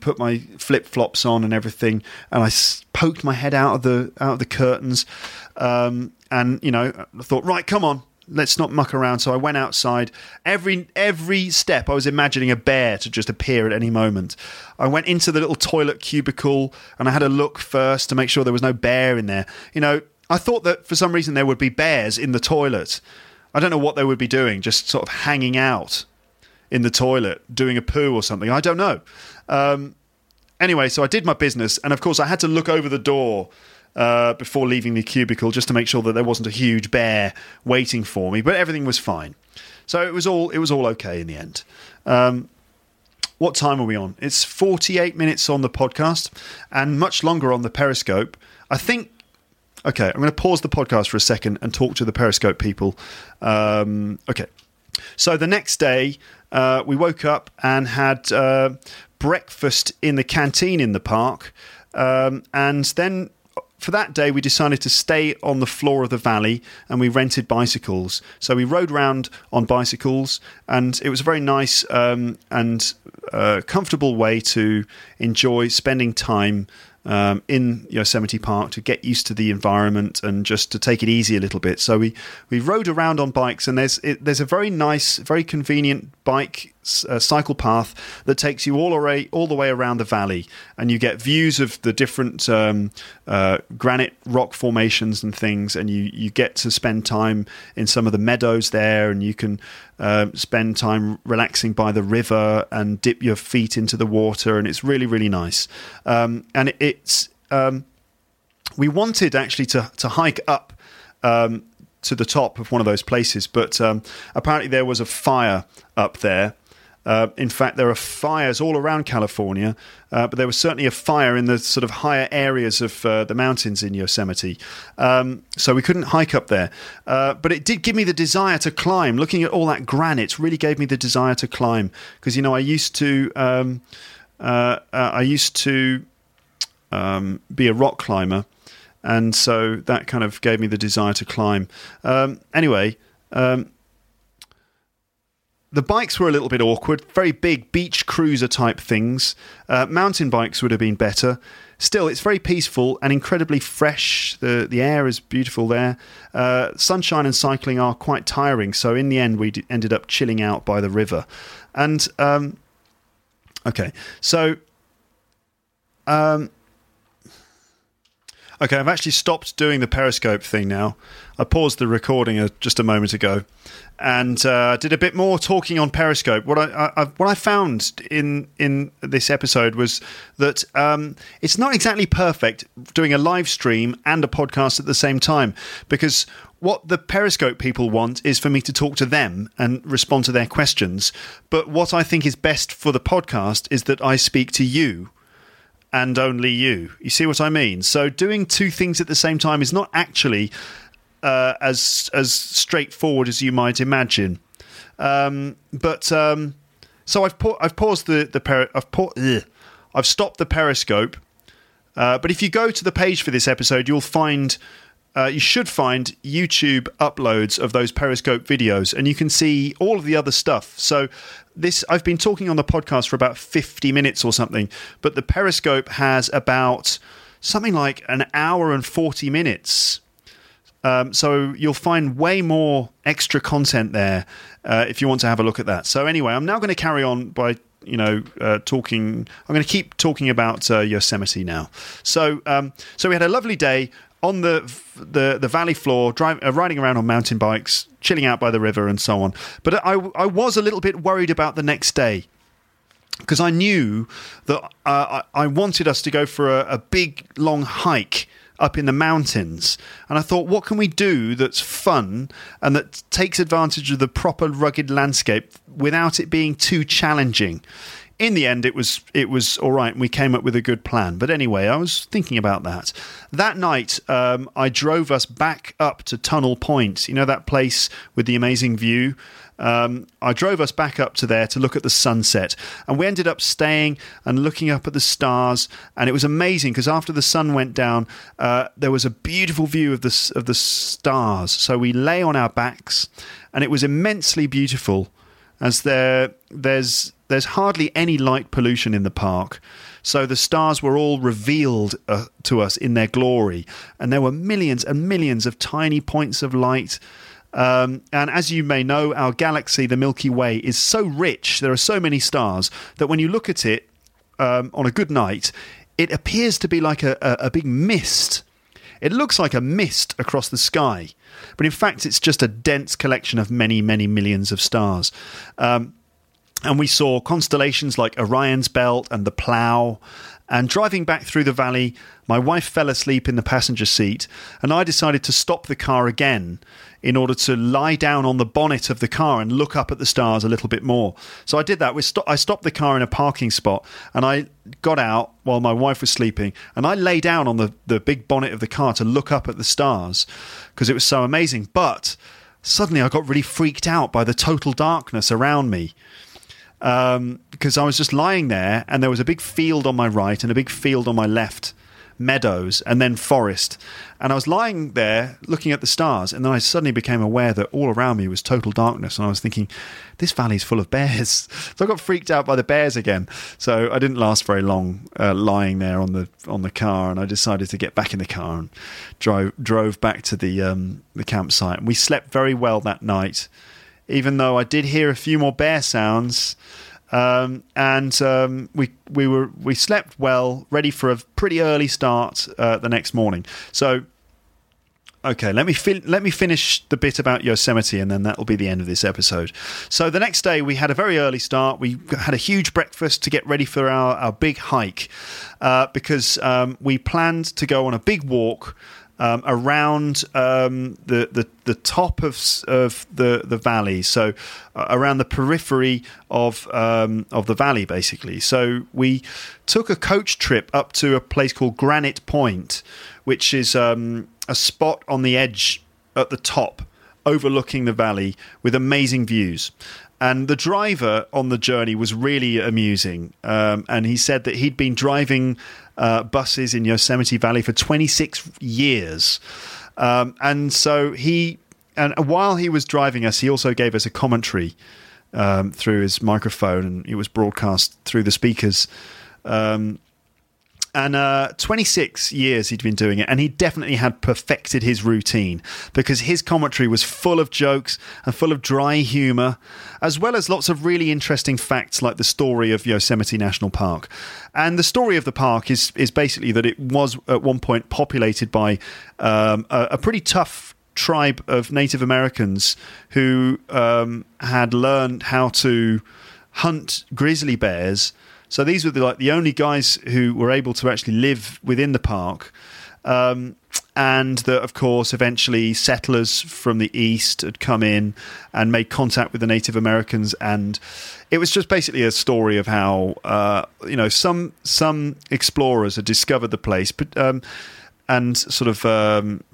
put my flip-flops on and everything. And I poked my head out of the curtains. I thought, right, come on. Let's not muck around. So I went outside. Every step I was imagining a bear to just appear at any moment. I went into the little toilet cubicle and I had a look first to make sure there was no bear in there. I thought that for some reason there would be bears in the toilet. I don't know what they would be doing, just sort of hanging out in the toilet, doing a poo or something. I don't know. Anyway, so I did my business. And of course I had to look over the door before leaving the cubicle, just to make sure that there wasn't a huge bear waiting for me, but everything was fine. So it was all okay in the end. What time are we on? It's 48 minutes on the podcast and much longer on the Periscope. I think, okay, I'm going to pause the podcast for a second and talk to the Periscope people. Okay. So the next day, we woke up and had breakfast in the canteen in the park. And then for that day, we decided to stay on the floor of the valley and we rented bicycles. So we rode around on bicycles and it was a very nice and comfortable way to enjoy spending time in Yosemite Park, to get used to the environment and just to take it easy a little bit. So we rode around on bikes, and there's a very nice, very convenient cycle path that takes you all the way around the valley, and you get views of the different granite rock formations and things, and you get to spend time in some of the meadows there, and you can spend time relaxing by the river and dip your feet into the water, and it's really, really nice. We wanted actually to hike up to the top of one of those places, but apparently there was a fire up there. In fact, there are fires all around California, but there was certainly a fire in the sort of higher areas of the mountains in Yosemite. So we couldn't hike up there. But it did give me the desire to climb. Looking at all that granite really gave me the desire to climb, because, I used to be a rock climber, and so that kind of gave me the desire to climb. The bikes were a little bit awkward, very big beach cruiser type things. Mountain bikes would have been better. Still, it's very peaceful and incredibly fresh. The air is beautiful there. Sunshine and cycling are quite tiring, so in the end we ended up chilling out by the river. And Okay, I've actually stopped doing the Periscope thing now. I paused the recording just a moment ago and did a bit more talking on Periscope. What I found in this episode was that it's not exactly perfect doing a live stream and a podcast at the same time, because what the Periscope people want is for me to talk to them and respond to their questions. But what I think is best for the podcast is that I speak to you and only you. You see what I mean? So doing two things at the same time is not actually as straightforward as you might imagine. So I've stopped the Periscope. But if you go to the page for this episode, you'll find. You should find YouTube uploads of those Periscope videos, and you can see all of the other stuff. So this, I've been talking on the podcast for about 50 minutes or something, but the Periscope has about something like an hour and 40 minutes. So you'll find way more extra content there if you want to have a look at that. So anyway, I'm now going to carry on by talking. I'm going to keep talking about Yosemite now. So we had a lovely day on the valley floor, riding around on mountain bikes, chilling out by the river and so on. But I was a little bit worried about the next day, because I knew that I wanted us to go for a big, long hike up in the mountains. And I thought, what can we do that's fun and that takes advantage of the proper rugged landscape without it being too challenging? In the end, it was all right, and we came up with a good plan. But anyway, I was thinking about that. That night, I drove us back up to Tunnel Point. You know, that place with the amazing view? I drove us back up to there to look at the sunset. And we ended up staying and looking up at the stars. And it was amazing, because after the sun went down, there was a beautiful view of the stars. So we lay on our backs, and it was immensely beautiful, as there's hardly any light pollution in the park. So the stars were all revealed to us in their glory. And there were millions and millions of tiny points of light. And as you may know, our galaxy, the Milky Way, is so rich. There are so many stars that when you look at it on a good night, it appears to be like a big mist. It looks like a mist across the sky. But in fact, it's just a dense collection of many, many millions of stars. And we saw constellations like Orion's Belt and the Plough. And driving back through the valley, my wife fell asleep in the passenger seat, and I decided to stop the car again in order to lie down on the bonnet of the car and look up at the stars a little bit more. So I did that. I stopped the car in a parking spot, and I got out while my wife was sleeping, and I lay down on the big bonnet of the car to look up at the stars, because it was so amazing. But suddenly I got really freaked out by the total darkness around me. Because I was just lying there, and there was a big field on my right and a big field on my left, meadows and then forest. And I was lying there looking at the stars, and then I suddenly became aware that all around me was total darkness. And I was thinking, this valley's full of bears. So I got freaked out by the bears again. So I didn't last very long lying there on the car, and I decided to get back in the car and drove back to the campsite. And we slept very well that night, even though I did hear a few more bear sounds. We slept well, ready for a pretty early start the next morning. So, okay, let me finish the bit about Yosemite, and then that will be the end of this episode. So the next day we had a very early start. We had a huge breakfast to get ready for our big hike, because we planned to go on a big walk around the top of the valley, so around the periphery of the valley, basically. So we took a coach trip up to a place called Granite Point, which is a spot on the edge at the top, overlooking the valley with amazing views. And the driver on the journey was really amusing. And he said that he'd been driving buses in Yosemite Valley for 26 years. And while he was driving us, he also gave us a commentary through his microphone, and it was broadcast through the speakers. And 26 years he'd been doing it, and he definitely had perfected his routine, because his commentary was full of jokes and full of dry humour, as well as lots of really interesting facts like the story of Yosemite National Park. And the story of the park is basically that it was at one point populated by a pretty tough tribe of Native Americans who had learned how to hunt grizzly bears. So these were the only guys who were able to actually live within the park. And that, of course, eventually settlers from the east had come in and made contact with the Native Americans. And it was just basically a story of how, some explorers had discovered the place and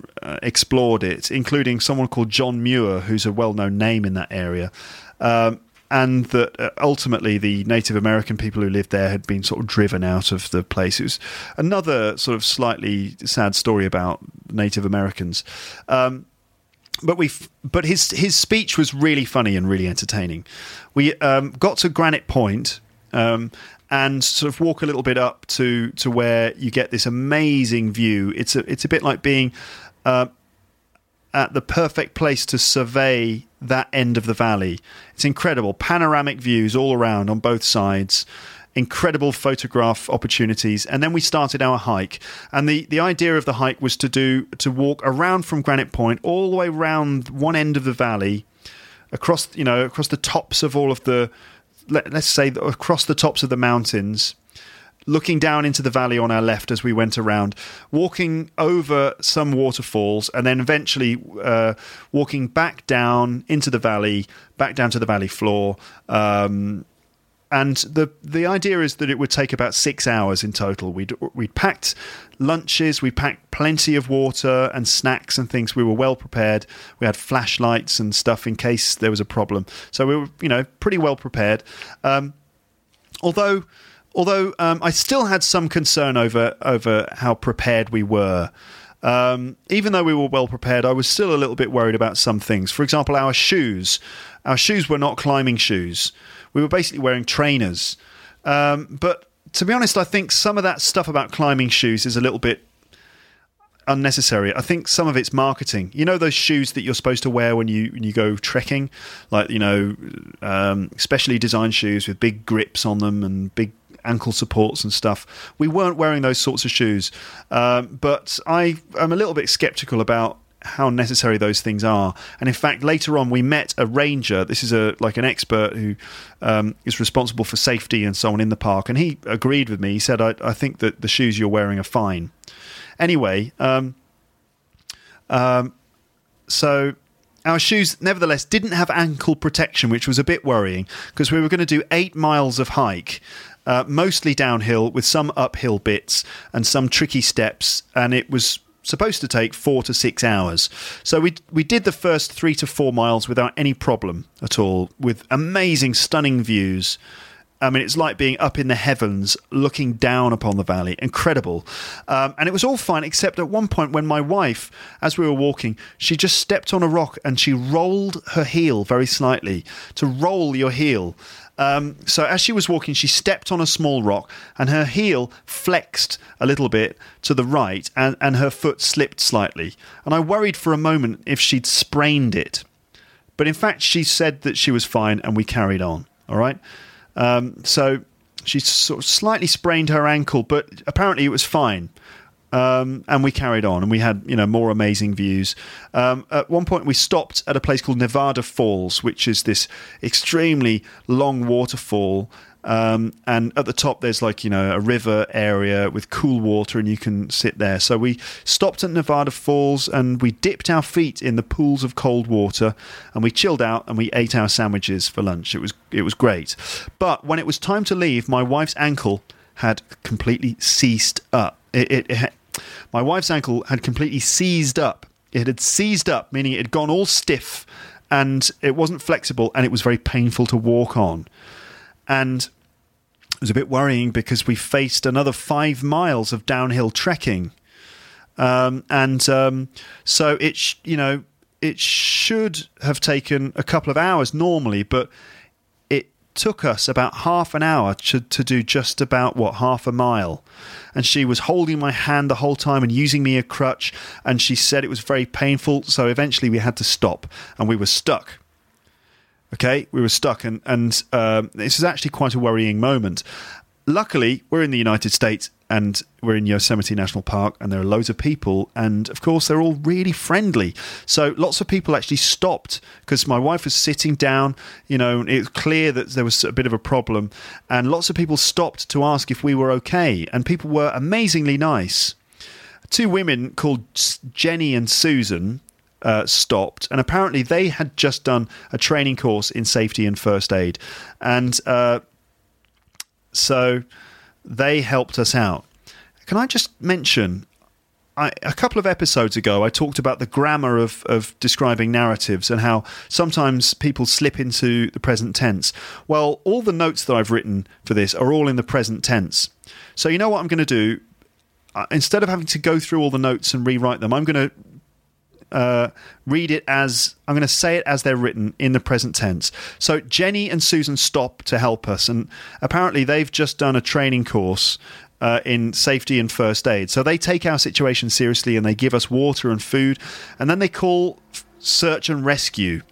explored it, including someone called John Muir, who's a well-known name in that area. And that ultimately the Native American people who lived there had been sort of driven out of the place. It was another sort of slightly sad story about Native Americans. But his speech was really funny and really entertaining. We got to Granite Point and sort of walk a little bit up to where you get this amazing view. It's a bit like being at the perfect place to survey that end of the valley. It's incredible. Panoramic views all around on both sides. Incredible photograph opportunities. And then we started our hike. And the idea of the hike was to walk around from Granite Point all the way around one end of the valley, across the tops of all of the, let's say, across the tops of the mountains, looking down into the valley on our left as we went around, walking over some waterfalls, and then eventually walking back down into the valley, back down to the valley floor. And the idea is that it would take about 6 hours in total. We'd packed lunches, we packed plenty of water and snacks and things. We were well prepared. We had flashlights and stuff in case there was a problem. So we were, pretty well prepared. Although I still had some concern over how prepared we were. Even though we were well prepared, I was still a little bit worried about some things. For example, our shoes. Our shoes were not climbing shoes. We were basically wearing trainers. But to be honest, I think some of that stuff about climbing shoes is a little bit unnecessary. I think some of it's marketing. You know those shoes that you're supposed to wear when you go trekking? Like, specially designed shoes with big grips on them and big ankle supports and stuff. We weren't wearing those sorts of shoes, but I am a little bit skeptical about how necessary those things are. And in fact, later on we met a ranger. This is an expert who is responsible for safety and so on in the park, and he agreed with me. He said, I think that the shoes you're wearing are fine. Anyway, so our shoes, nevertheless, didn't have ankle protection, which was a bit worrying, because we were going to do 8 miles of hike, mostly downhill with some uphill bits and some tricky steps, and it was supposed to take 4 to 6 hours. So we did the first 3 to 4 miles without any problem at all, with amazing, stunning views. I mean, it's like being up in the heavens, looking down upon the valley. Incredible. And it was all fine, except at one point when my wife, as we were walking, she just stepped on a rock and she rolled her heel very slightly. To roll your heel. So as she was walking, she stepped on a small rock and her heel flexed a little bit to the right, and her foot slipped slightly. And I worried for a moment if she'd sprained it. But in fact, she said that she was fine and we carried on. All right. So she sort of slightly sprained her ankle, but apparently it was fine. And we carried on, and we had, more amazing views. At one point we stopped at a place called Nevada Falls, which is this extremely long waterfall. And at the top there's a river area with cool water, and you can sit there. So we stopped at Nevada Falls and we dipped our feet in the pools of cold water, and we chilled out and we ate our sandwiches for lunch. It was great. But when it was time to leave, my wife's ankle had completely seized up. My wife's ankle had completely seized up. It had seized up, meaning it had gone all stiff and it wasn't flexible, and it was very painful to walk on. And it was a bit worrying because we faced another 5 miles of downhill trekking. So it should have taken a couple of hours normally, but it took us about half an hour to do just about, half a mile. And she was holding my hand the whole time and using me a crutch. And she said it was very painful. So eventually we had to stop and we were stuck. Okay, we were stuck. And this is actually quite a worrying moment. Luckily, we're in the United States and we're in Yosemite National Park and there are loads of people. And, of course, they're all really friendly. So lots of people actually stopped because my wife was sitting down. You know, it was clear that there was a bit of a problem. And lots of people stopped to ask if we were okay. And people were amazingly nice. Two women called Jenny and Susan stopped, and apparently they had just done a training course in safety and first aid. And so they helped us out. Can I just mention, a couple of episodes ago, I talked about the grammar of describing narratives and how sometimes people slip into the present tense. Well, all the notes that I've written for this are all in the present tense. So you know what I'm going to do? Instead of having to go through all the notes and rewrite them, I'm going to read it as I'm going to say it as they're written in the present tense. So Jenny and Susan stop to help us, and apparently they've just done a training course in safety and first aid. So they take our situation seriously and they give us water and food, and then they call search and rescue.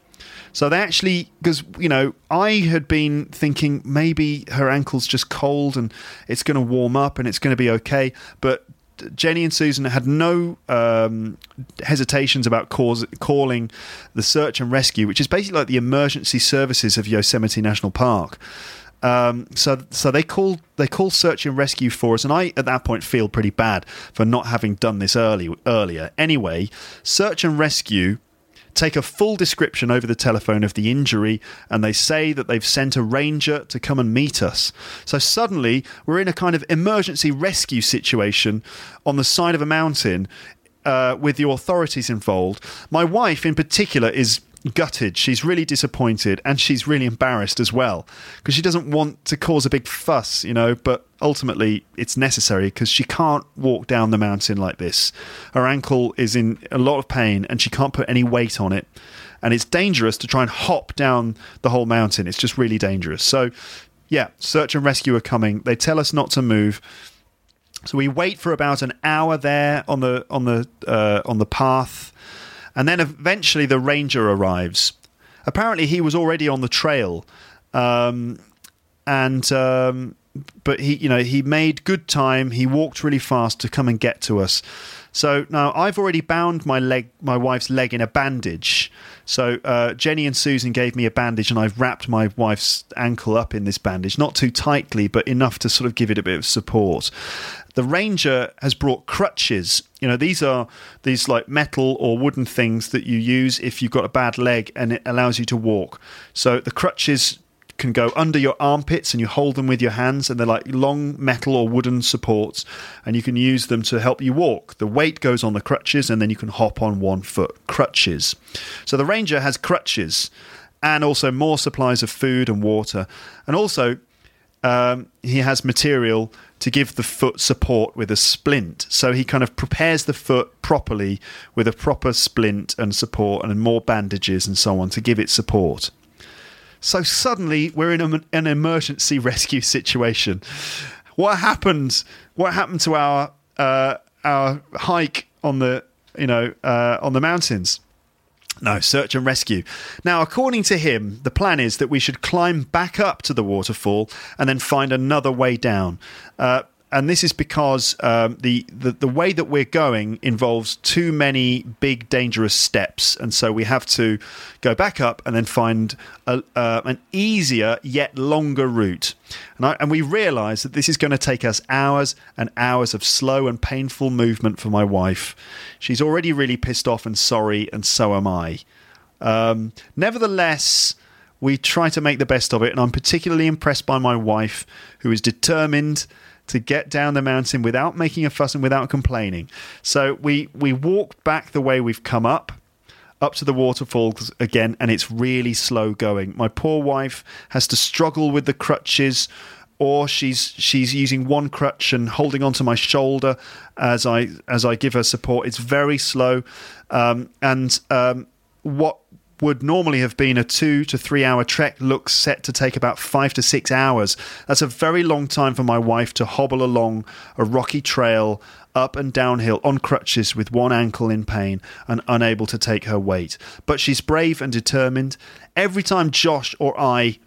So they actually, because, you know, I had been thinking maybe her ankle's just cold and it's going to warm up and it's going to be okay, but Jenny and Susan had no hesitations about calling the search and rescue, which is basically like the emergency services of Yosemite National Park. So they call search and rescue for us, and I at that point feel pretty bad for not having done this earlier. Anyway, search and rescue take a full description over the telephone of the injury, and they say that they've sent a ranger to come and meet us. So suddenly we're in a kind of emergency rescue situation on the side of a mountain with the authorities involved. My wife in particular is gutted. She's really disappointed, and she's really embarrassed as well, because she doesn't want to cause a big fuss, you know, but ultimately it's necessary because she can't walk down the mountain like this. Her ankle is in a lot of pain and she can't put any weight on it, and it's dangerous to try and hop down the whole mountain. It's just really dangerous. So yeah, search and rescue are coming. They tell us not to move. So we wait for about an hour there on the path. And then eventually the ranger arrives. Apparently he was already on the trail, but he made good time. He walked really fast to come and get to us. So now I've already bound my wife's leg in a bandage. So Jenny and Susan gave me a bandage, and I've wrapped my wife's ankle up in this bandage, not too tightly, but enough to sort of give it a bit of support. The ranger has brought crutches. You know, these are these like metal or wooden things that you use if you've got a bad leg, and it allows you to walk. So the crutches can go under your armpits, and you hold them with your hands, and they're like long metal or wooden supports, and you can use them to help you walk. The weight goes on the crutches, and then you can hop on one foot. Crutches. So the ranger has crutches, and also more supplies of food and water, and also he has material to give the foot support with a splint. So he kind of prepares the foot properly with a proper splint and support, and more bandages and so on to give it support. So suddenly we're in an emergency rescue situation. What happened? What happened to our hike on the mountains? No, search and rescue. Now, according to him, the plan is that we should climb back up to the waterfall and then find another way down. And this is because the way that we're going involves too many big, dangerous steps. And so we have to go back up and then find an easier yet longer route. And we realise that this is going to take us hours and hours of slow and painful movement for my wife. She's already really pissed off and sorry, and so am I. Nevertheless, we try to make the best of it. And I'm particularly impressed by my wife, who is determined to get down the mountain without making a fuss and without complaining. So we walk back the way we've come up to the waterfalls again, and it's really slow going. My poor wife has to struggle with the crutches, or she's using one crutch and holding onto my shoulder as I give her support. It's very slow, and what would normally have been a 2 to 3 hour trek looks set to take about 5 to 6 hours. That's a very long time for my wife to hobble along a rocky trail up and downhill on crutches with one ankle in pain and unable to take her weight. But she's brave and determined. Every time Josh or I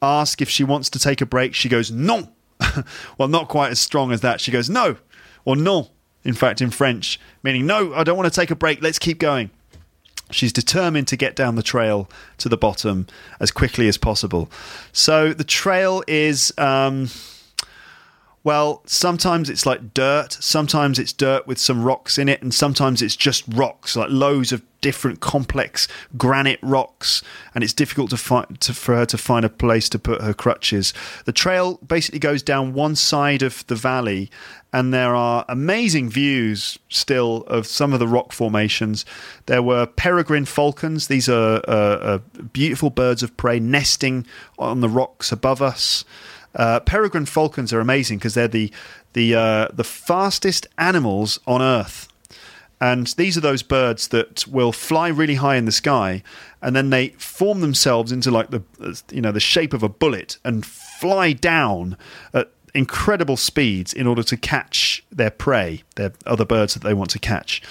ask if she wants to take a break, she goes, "Non." Well, not quite as strong as that. She goes, "No," or "Non," in fact, in French, meaning, "No, I don't want to take a break. Let's keep going." She's determined to get down the trail to the bottom as quickly as possible. So the trail is, well, sometimes it's like dirt. Sometimes it's dirt with some rocks in it. And sometimes it's just rocks, like loads of different complex granite rocks. And it's difficult to for her to find a place to put her crutches. The trail basically goes down one side of the valley. And there are amazing views still of some of the rock formations. There were peregrine falcons. These are beautiful birds of prey nesting on the rocks above us. Peregrine falcons are amazing because they're the fastest animals on Earth. And these are those birds that will fly really high in the sky, and then they form themselves into like the shape of a bullet and fly down at incredible speeds in order to catch their prey, their other birds that they want to catch.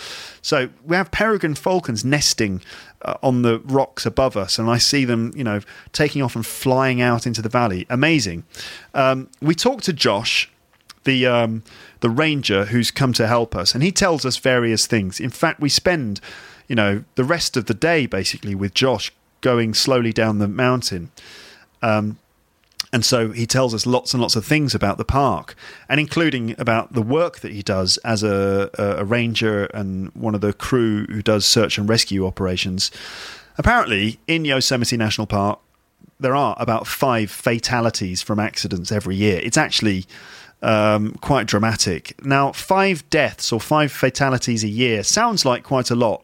So we have peregrine falcons nesting on the rocks above us, and I see them, taking off and flying out into the valley. Amazing. We talked to Josh, the ranger who's come to help us, and he tells us various things. In fact, we spend, the rest of the day basically with Josh going slowly down the mountain. And so he tells us lots and lots of things about the park, and including about the work that he does as a ranger and one of the crew who does search and rescue operations. Apparently, in Yosemite National Park, there are about 5 fatalities from accidents every year. It's actually quite dramatic. Now, 5 deaths or 5 fatalities a year sounds like quite a lot,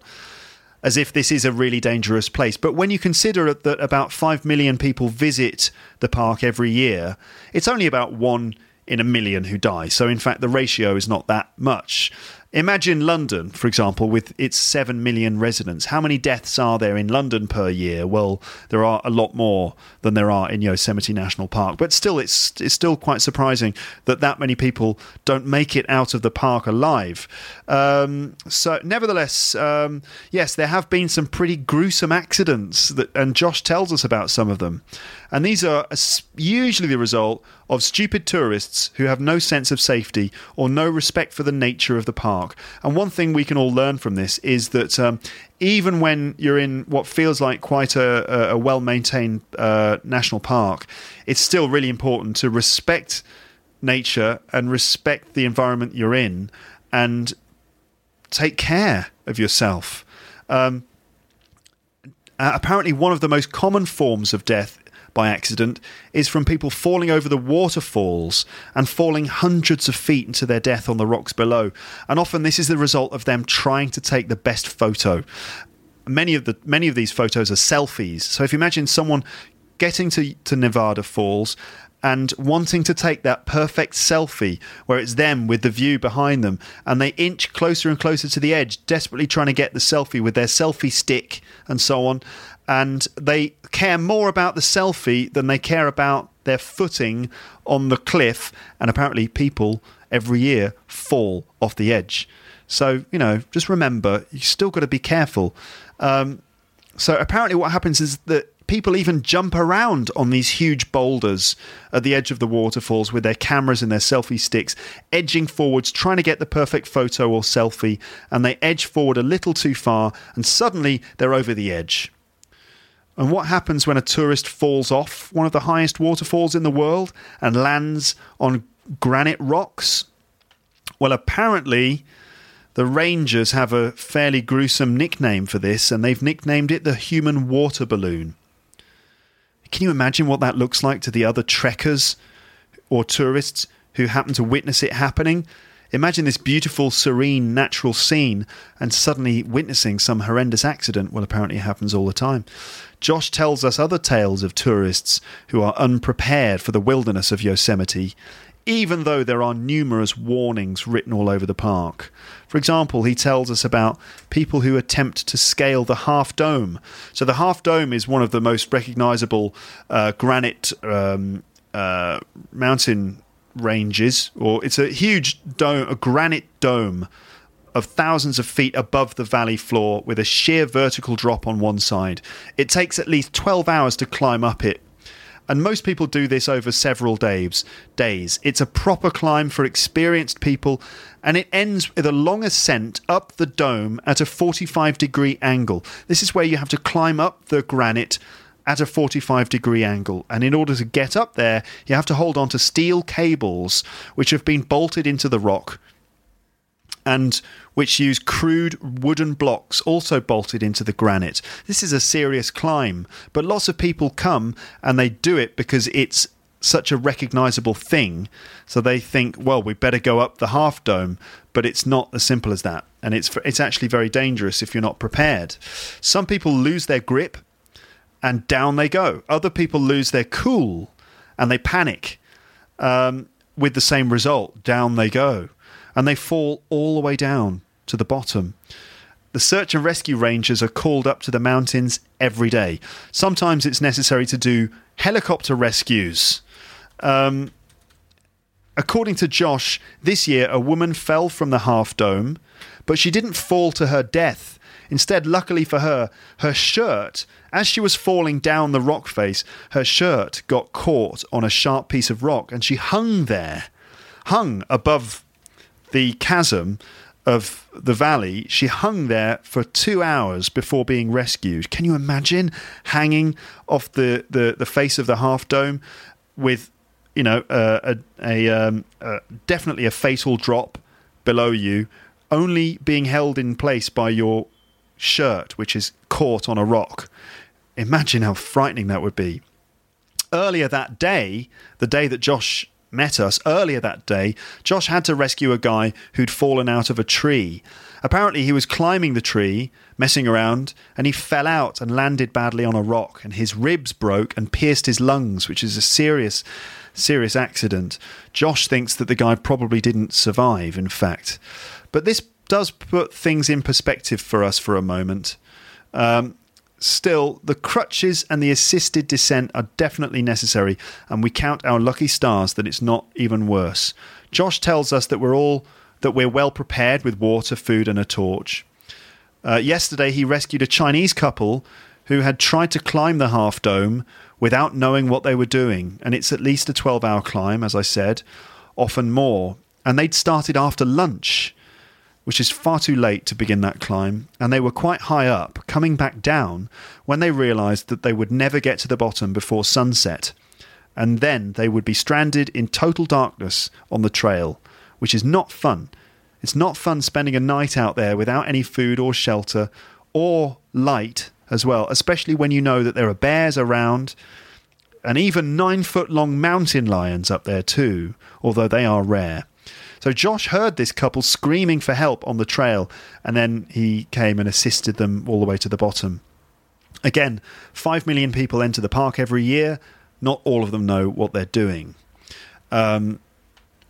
as if this is a really dangerous place. But when you consider that about 5 million people visit the park every year, it's only about 1 in 1 million who die. So, in fact, the ratio is not that much. Imagine London, for example, with its 7 million residents. How many deaths are there in London per year? Well, there are a lot more than there are in Yosemite National Park. But still, it's still quite surprising that many people don't make it out of the park alive. So nevertheless, yes, there have been some pretty gruesome accidents, and Josh tells us about some of them. And these are usually the result of stupid tourists who have no sense of safety or no respect for the nature of the park. And one thing we can all learn from this is that even when you're in what feels like quite a well-maintained national park, it's still really important to respect nature and respect the environment you're in and take care of yourself. Apparently, one of the most common forms of death by accident is from people falling over the waterfalls and falling hundreds of feet into their death on the rocks below. And often this is the result of them trying to take the best photo. Many of these photos are selfies. So if you imagine someone getting to Nevada Falls and wanting to take that perfect selfie where it's them with the view behind them, and they inch closer and closer to the edge, desperately trying to get the selfie with their selfie stick and so on. And they care more about the selfie than they care about their footing on the cliff. And apparently people every year fall off the edge. So, just remember, you still got to be careful. So apparently what happens is that people even jump around on these huge boulders at the edge of the waterfalls with their cameras and their selfie sticks, edging forwards, trying to get the perfect photo or selfie. And they edge forward a little too far, and suddenly they're over the edge. And what happens when a tourist falls off one of the highest waterfalls in the world and lands on granite rocks? Well, apparently the rangers have a fairly gruesome nickname for this, and they've nicknamed it the human water balloon. Can you imagine what that looks like to the other trekkers or tourists who happen to witness it happening? Imagine this beautiful, serene, natural scene and suddenly witnessing some horrendous accident. Well, apparently it happens all the time. Josh tells us other tales of tourists who are unprepared for the wilderness of Yosemite, even though there are numerous warnings written all over the park. For example, he tells us about people who attempt to scale the Half Dome. So the Half Dome is one of the most recognizable granite mountain ranges, or it's a huge dome, a granite dome of thousands of feet above the valley floor with a sheer vertical drop on one side. It takes at least 12 hours to climb up it. And most people do this over several days. It's a proper climb for experienced people, and it ends with a long ascent up the dome at a 45-degree angle. This is where you have to climb up the granite at a 45-degree angle. And in order to get up there, you have to hold on to steel cables which have been bolted into the rock and which use crude wooden blocks also bolted into the granite. This is a serious climb, but lots of people come and they do it because it's such a recognizable thing. So they think, well, we better go up the Half Dome, but it's not as simple as that. And it's actually very dangerous if you're not prepared. Some people lose their grip and down they go. Other people lose their cool and they panic with the same result. Down they go. And they fall all the way down to the bottom. The search and rescue rangers are called up to the mountains every day. Sometimes it's necessary to do helicopter rescues. According to Josh, this year a woman fell from the Half Dome, but she didn't fall to her death. Instead, luckily for her, her shirt, as she was falling down the rock face, her shirt got caught on a sharp piece of rock and she hung there, hung above the chasm of the valley. She hung there for 2 hours before being rescued. Can you imagine hanging off the face of the Half Dome with, you know, definitely a fatal drop below you, only being held in place by your shirt, which is caught on a rock? Imagine how frightening that would be. Earlier that day, the day that Josh met us, earlier that day, Josh had to rescue a guy who'd fallen out of a tree. Apparently he was climbing the tree, messing around, and he fell out and landed badly on a rock, and his ribs broke and pierced his lungs, which is a serious accident. Josh thinks that the guy probably didn't survive, in fact. But this does put things in perspective for us for a moment. Still, the crutches and the assisted descent are definitely necessary, and we count our lucky stars that it's not even worse. Josh tells us that we're well prepared with water, food, and a torch. Yesterday, he rescued a Chinese couple who had tried to climb the Half Dome without knowing what they were doing, and it's at least a 12-hour climb, as I said, often more. And they'd started after lunch, which is far too late to begin that climb, and they were quite high up, coming back down, when they realised that they would never get to the bottom before sunset, and then they would be stranded in total darkness on the trail, which is not fun. It's not fun spending a night out there without any food or shelter or light as well, especially when you know that there are bears around and even 9-foot-long mountain lions up there too, although they are rare. So Josh heard this couple screaming for help on the trail, and then he came and assisted them all the way to the bottom. Again, 5 million people enter the park every year. Not all of them know what they're doing.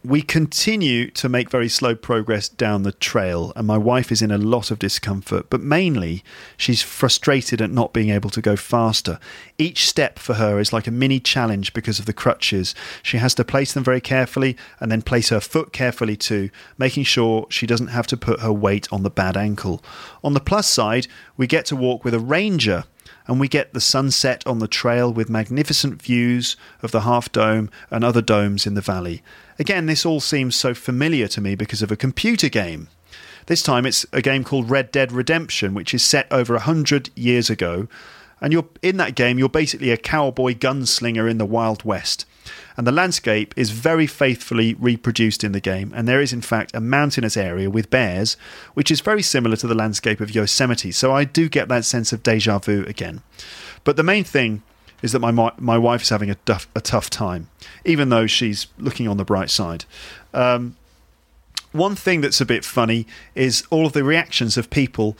We continue to make very slow progress down the trail, and my wife is in a lot of discomfort, but mainly she's frustrated at not being able to go faster. Each step for her is like a mini challenge because of the crutches. She has to place them very carefully and then place her foot carefully too, making sure she doesn't have to put her weight on the bad ankle. On the plus side, we get to walk with a ranger, and we get the sunset on the trail with magnificent views of the Half Dome and other domes in the valley. Again, this all seems so familiar to me because of a computer game. This time it's a game called Red Dead Redemption, which is set over 100 years ago. And you're in that game, you're basically a cowboy gunslinger in the Wild West. And the landscape is very faithfully reproduced in the game. And there is, in fact, a mountainous area with bears, which is very similar to the landscape of Yosemite. So I do get that sense of deja vu again. But the main thing is that my wife is having a tough time, even though she's looking on the bright side. One thing that's a bit funny is all of the reactions of people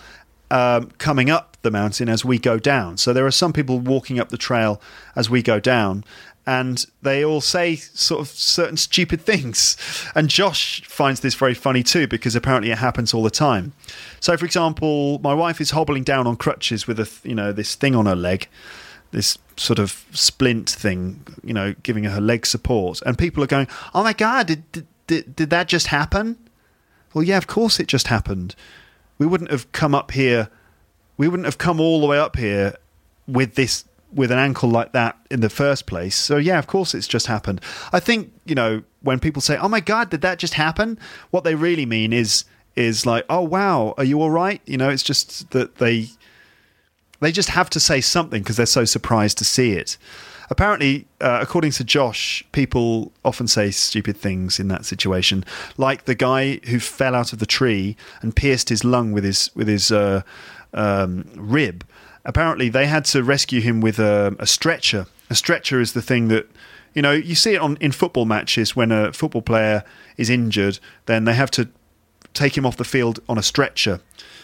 coming up the mountain as we go down. So there are some people walking up the trail as we go down, and they all say sort of certain stupid things. And Josh finds this very funny too, because apparently it happens all the time. So, for example, my wife is hobbling down on crutches with a, you know, this thing on her leg, this sort of splint thing, you know, giving her leg support. And people are going, oh my God, did that just happen? Well, yeah, of course it just happened. We wouldn't have come up here. We wouldn't have come all the way up here with this, with an ankle like that in the first place. So yeah, of course it's just happened. I think, you know, when people say, oh my God, did that just happen? What they really mean is like, oh wow, are you all right? You know, it's just that they just have to say something because they're so surprised to see it. Apparently, according to Josh, people often say stupid things in that situation, like the guy who fell out of the tree and pierced his lung with his rib. Apparently, they had to rescue him with a stretcher. A stretcher is the thing that, you know, you see it in football matches when a football player is injured, then they have to take him off the field on a stretcher.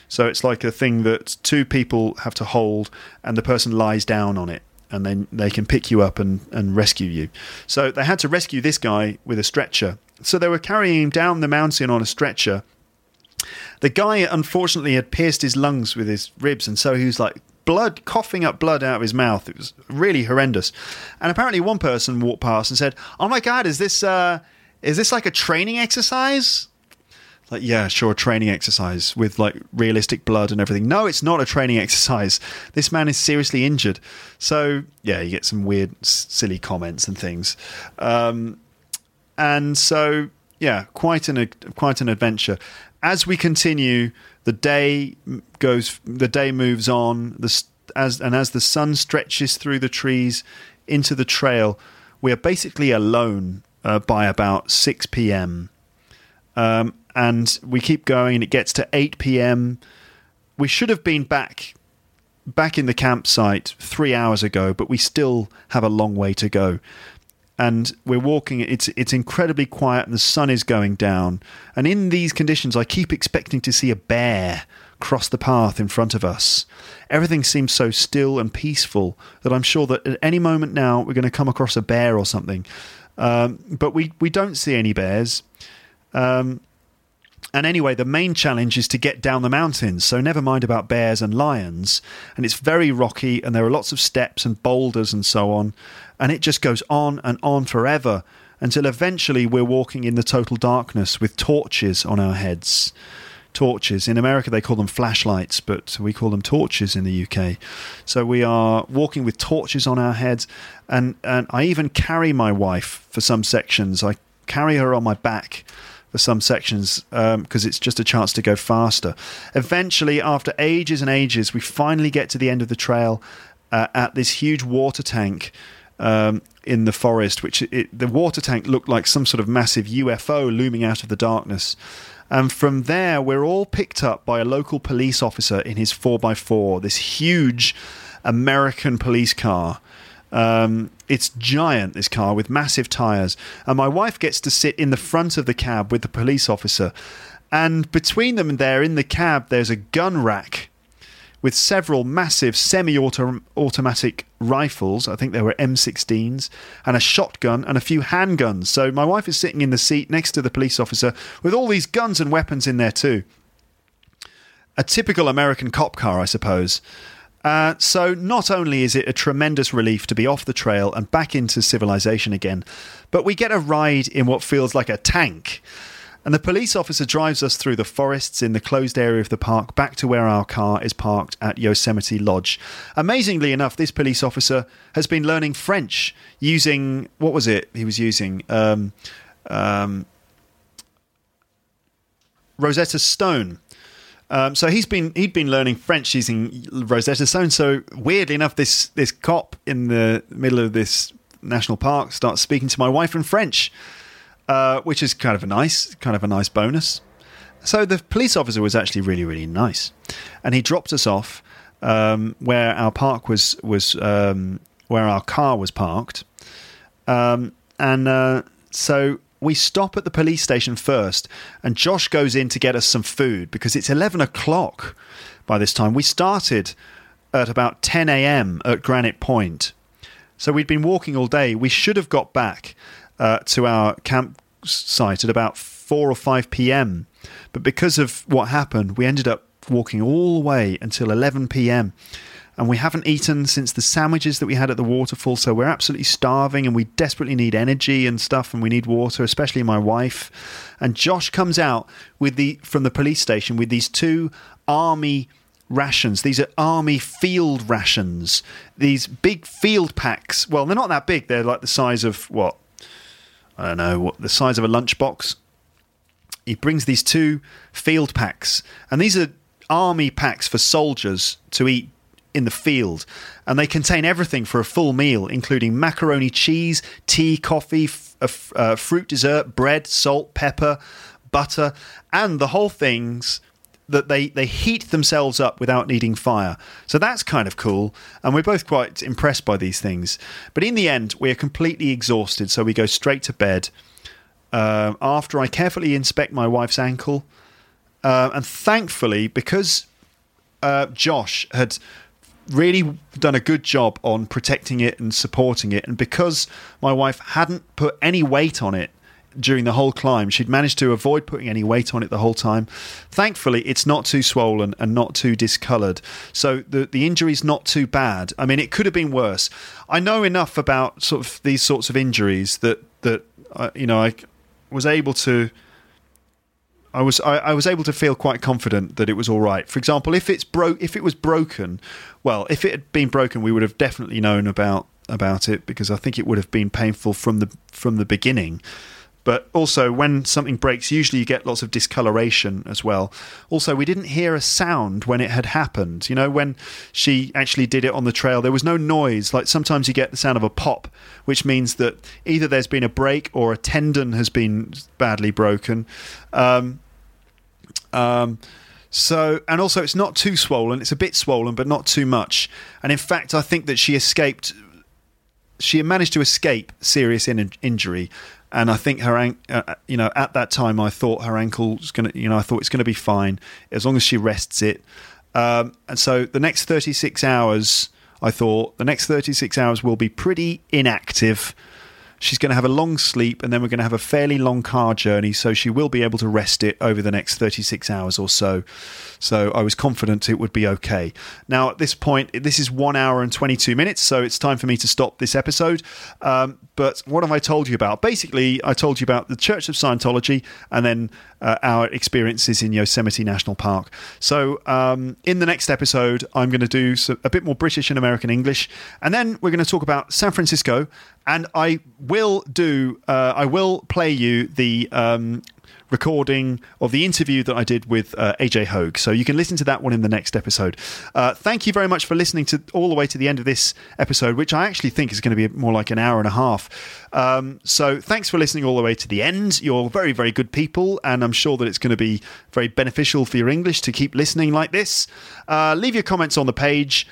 So it's like a thing that two people have to hold and the person lies down on it, and then they can pick you up and rescue you. So they had to rescue this guy with a stretcher. So they were carrying him down the mountain on a stretcher. The guy, unfortunately, had pierced his lungs with his ribs, and so he was like blood, coughing up blood out of his mouth. It was really horrendous. And apparently one person walked past and said, oh my God, is this like a training exercise? Like, yeah, sure, a training exercise with, like, realistic blood and everything. No, it's not a training exercise. This man is seriously injured. So, yeah, you get some weird, silly comments and things. And so, yeah, quite an adventure. As we continue, the day moves on, as the sun stretches through the trees into the trail, we are basically alone by about 6 p.m., and we keep going, and it gets to 8 p.m. We should have been back in the campsite 3 hours ago, but we still have a long way to go. And we're walking. It's incredibly quiet, and the sun is going down. And in these conditions, I keep expecting to see a bear cross the path in front of us. Everything seems so still and peaceful that I'm sure that at any moment now we're going to come across a bear or something. But we don't see any bears. And anyway, the main challenge is to get down the mountains, so never mind about bears and lions. And it's very rocky, and there are lots of steps and boulders and so on. And it just goes on and on forever, until eventually we're walking in the total darkness with torches on our heads. Torches. In America, they call them flashlights, but we call them torches in the UK. So we are walking with torches on our heads. And I even carry my wife for some sections. I carry her on my back for some sections because it's just a chance to go faster. Eventually, after ages and ages, we finally get to the end of the trail at this huge water tank in the forest, which the water tank looked like some sort of massive UFO looming out of the darkness. And from there, we're all picked up by a local police officer in his 4x4, this huge American police car. It's giant, this car, with massive tires, and my wife gets to sit in the front of the cab with the police officer. And between them and there in the cab, there's a gun rack with several massive semi-automatic rifles. I think they were M16s, and a shotgun and a few handguns. So my wife is sitting in the seat next to the police officer with all these guns and weapons in there too. A typical American cop car, I suppose. So not only is it a tremendous relief to be off the trail and back into civilization again, but we get a ride in what feels like a tank. And the police officer drives us through the forests in the closed area of the park back to where our car is parked at Yosemite Lodge. Amazingly enough, this police officer has been learning French using... What was it he was using? Rosetta Stone. So he'd been learning French using Rosetta Stone. So weirdly enough, this cop in the middle of this national park starts speaking to my wife in French, which is kind of a nice bonus. So the police officer was actually really, really nice, and he dropped us off where our park was where our car was parked, so. We stop at the police station first, and Josh goes in to get us some food because it's 11 o'clock by this time. We started at about 10 a.m. at Granite Point, So we'd been walking all day. We should have got back to our campsite at about 4 or 5 p.m. But because of what happened, we ended up walking all the way until 11 p.m. And we haven't eaten since the sandwiches that we had at the waterfall. So we're absolutely starving and we desperately need energy and stuff. And we need water, especially my wife. And Josh comes out with from the police station with these two army rations. These are army field rations. These big field packs. Well, they're not that big. They're like the size of what? I don't know, what the size of a lunchbox. He brings these two field packs. And these are army packs for soldiers to eat in the field, and they contain everything for a full meal, including macaroni, cheese, tea, coffee, fruit dessert, bread, salt, pepper, butter, and the whole things that they heat themselves up without needing fire. So that's kind of cool, and we're both quite impressed by these things. But in the end, we are completely exhausted, so we go straight to bed. After I carefully inspect my wife's ankle, and thankfully, because Josh had really done a good job on protecting it and supporting it, and because my wife hadn't put any weight on it during the whole climb, she'd managed to avoid putting any weight on it the whole time. Thankfully, it's not too swollen and not too discoloured, so the injury's not too bad. I mean, it could have been worse. I know enough about sort of these sorts of injuries that I was able to feel quite confident that it was all right. For example, if it had been broken, we would have definitely known about it, because I think it would have been painful from the beginning. But also, when something breaks, usually you get lots of discoloration as well. Also, we didn't hear a sound when it had happened. You know, when she actually did it on the trail, there was no noise. Like, sometimes you get the sound of a pop, which means that either there's been a break or a tendon has been badly broken. And also, it's not too swollen. It's a bit swollen, but not too much. And in fact, I think that she managed to escape serious injury. And I think at that time, I thought her ankle's going to, I thought it's going to be fine as long as she rests it. And so the next 36 hours will be pretty inactive. She's going to have a long sleep, and then we're going to have a fairly long car journey. So she will be able to rest it over the next 36 hours or so. So I was confident it would be okay. Now, at this point, this is 1 hour and 22 minutes. So it's time for me to stop this episode. But what have I told you about? Basically, I told you about the Church of Scientology and then our experiences in Yosemite National Park. So in the next episode, I'm going to do a bit more British and American English. And then we're going to talk about San Francisco. And I will play you the recording of the interview that I did with AJ Hoge. So you can listen to that one in the next episode. Thank you very much for listening to all the way to the end of this episode, which I actually think is going to be more like an hour and a half. So thanks for listening all the way to the end. You're very, very good people, and I'm sure that it's going to be very beneficial for your English to keep listening like this. Leave your comments on the page.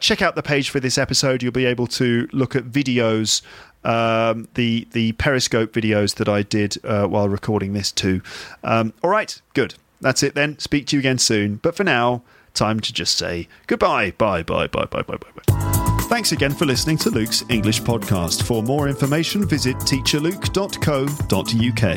Check out the page for this episode. You'll be able to look at videos, the Periscope videos that I did while recording this too. All right, good. That's it then. Speak to you again soon. But for now, time to just say goodbye. Bye, bye, bye, bye, bye, bye, bye. Thanks again for listening to Luke's English Podcast. For more information, visit teacherluke.co.uk.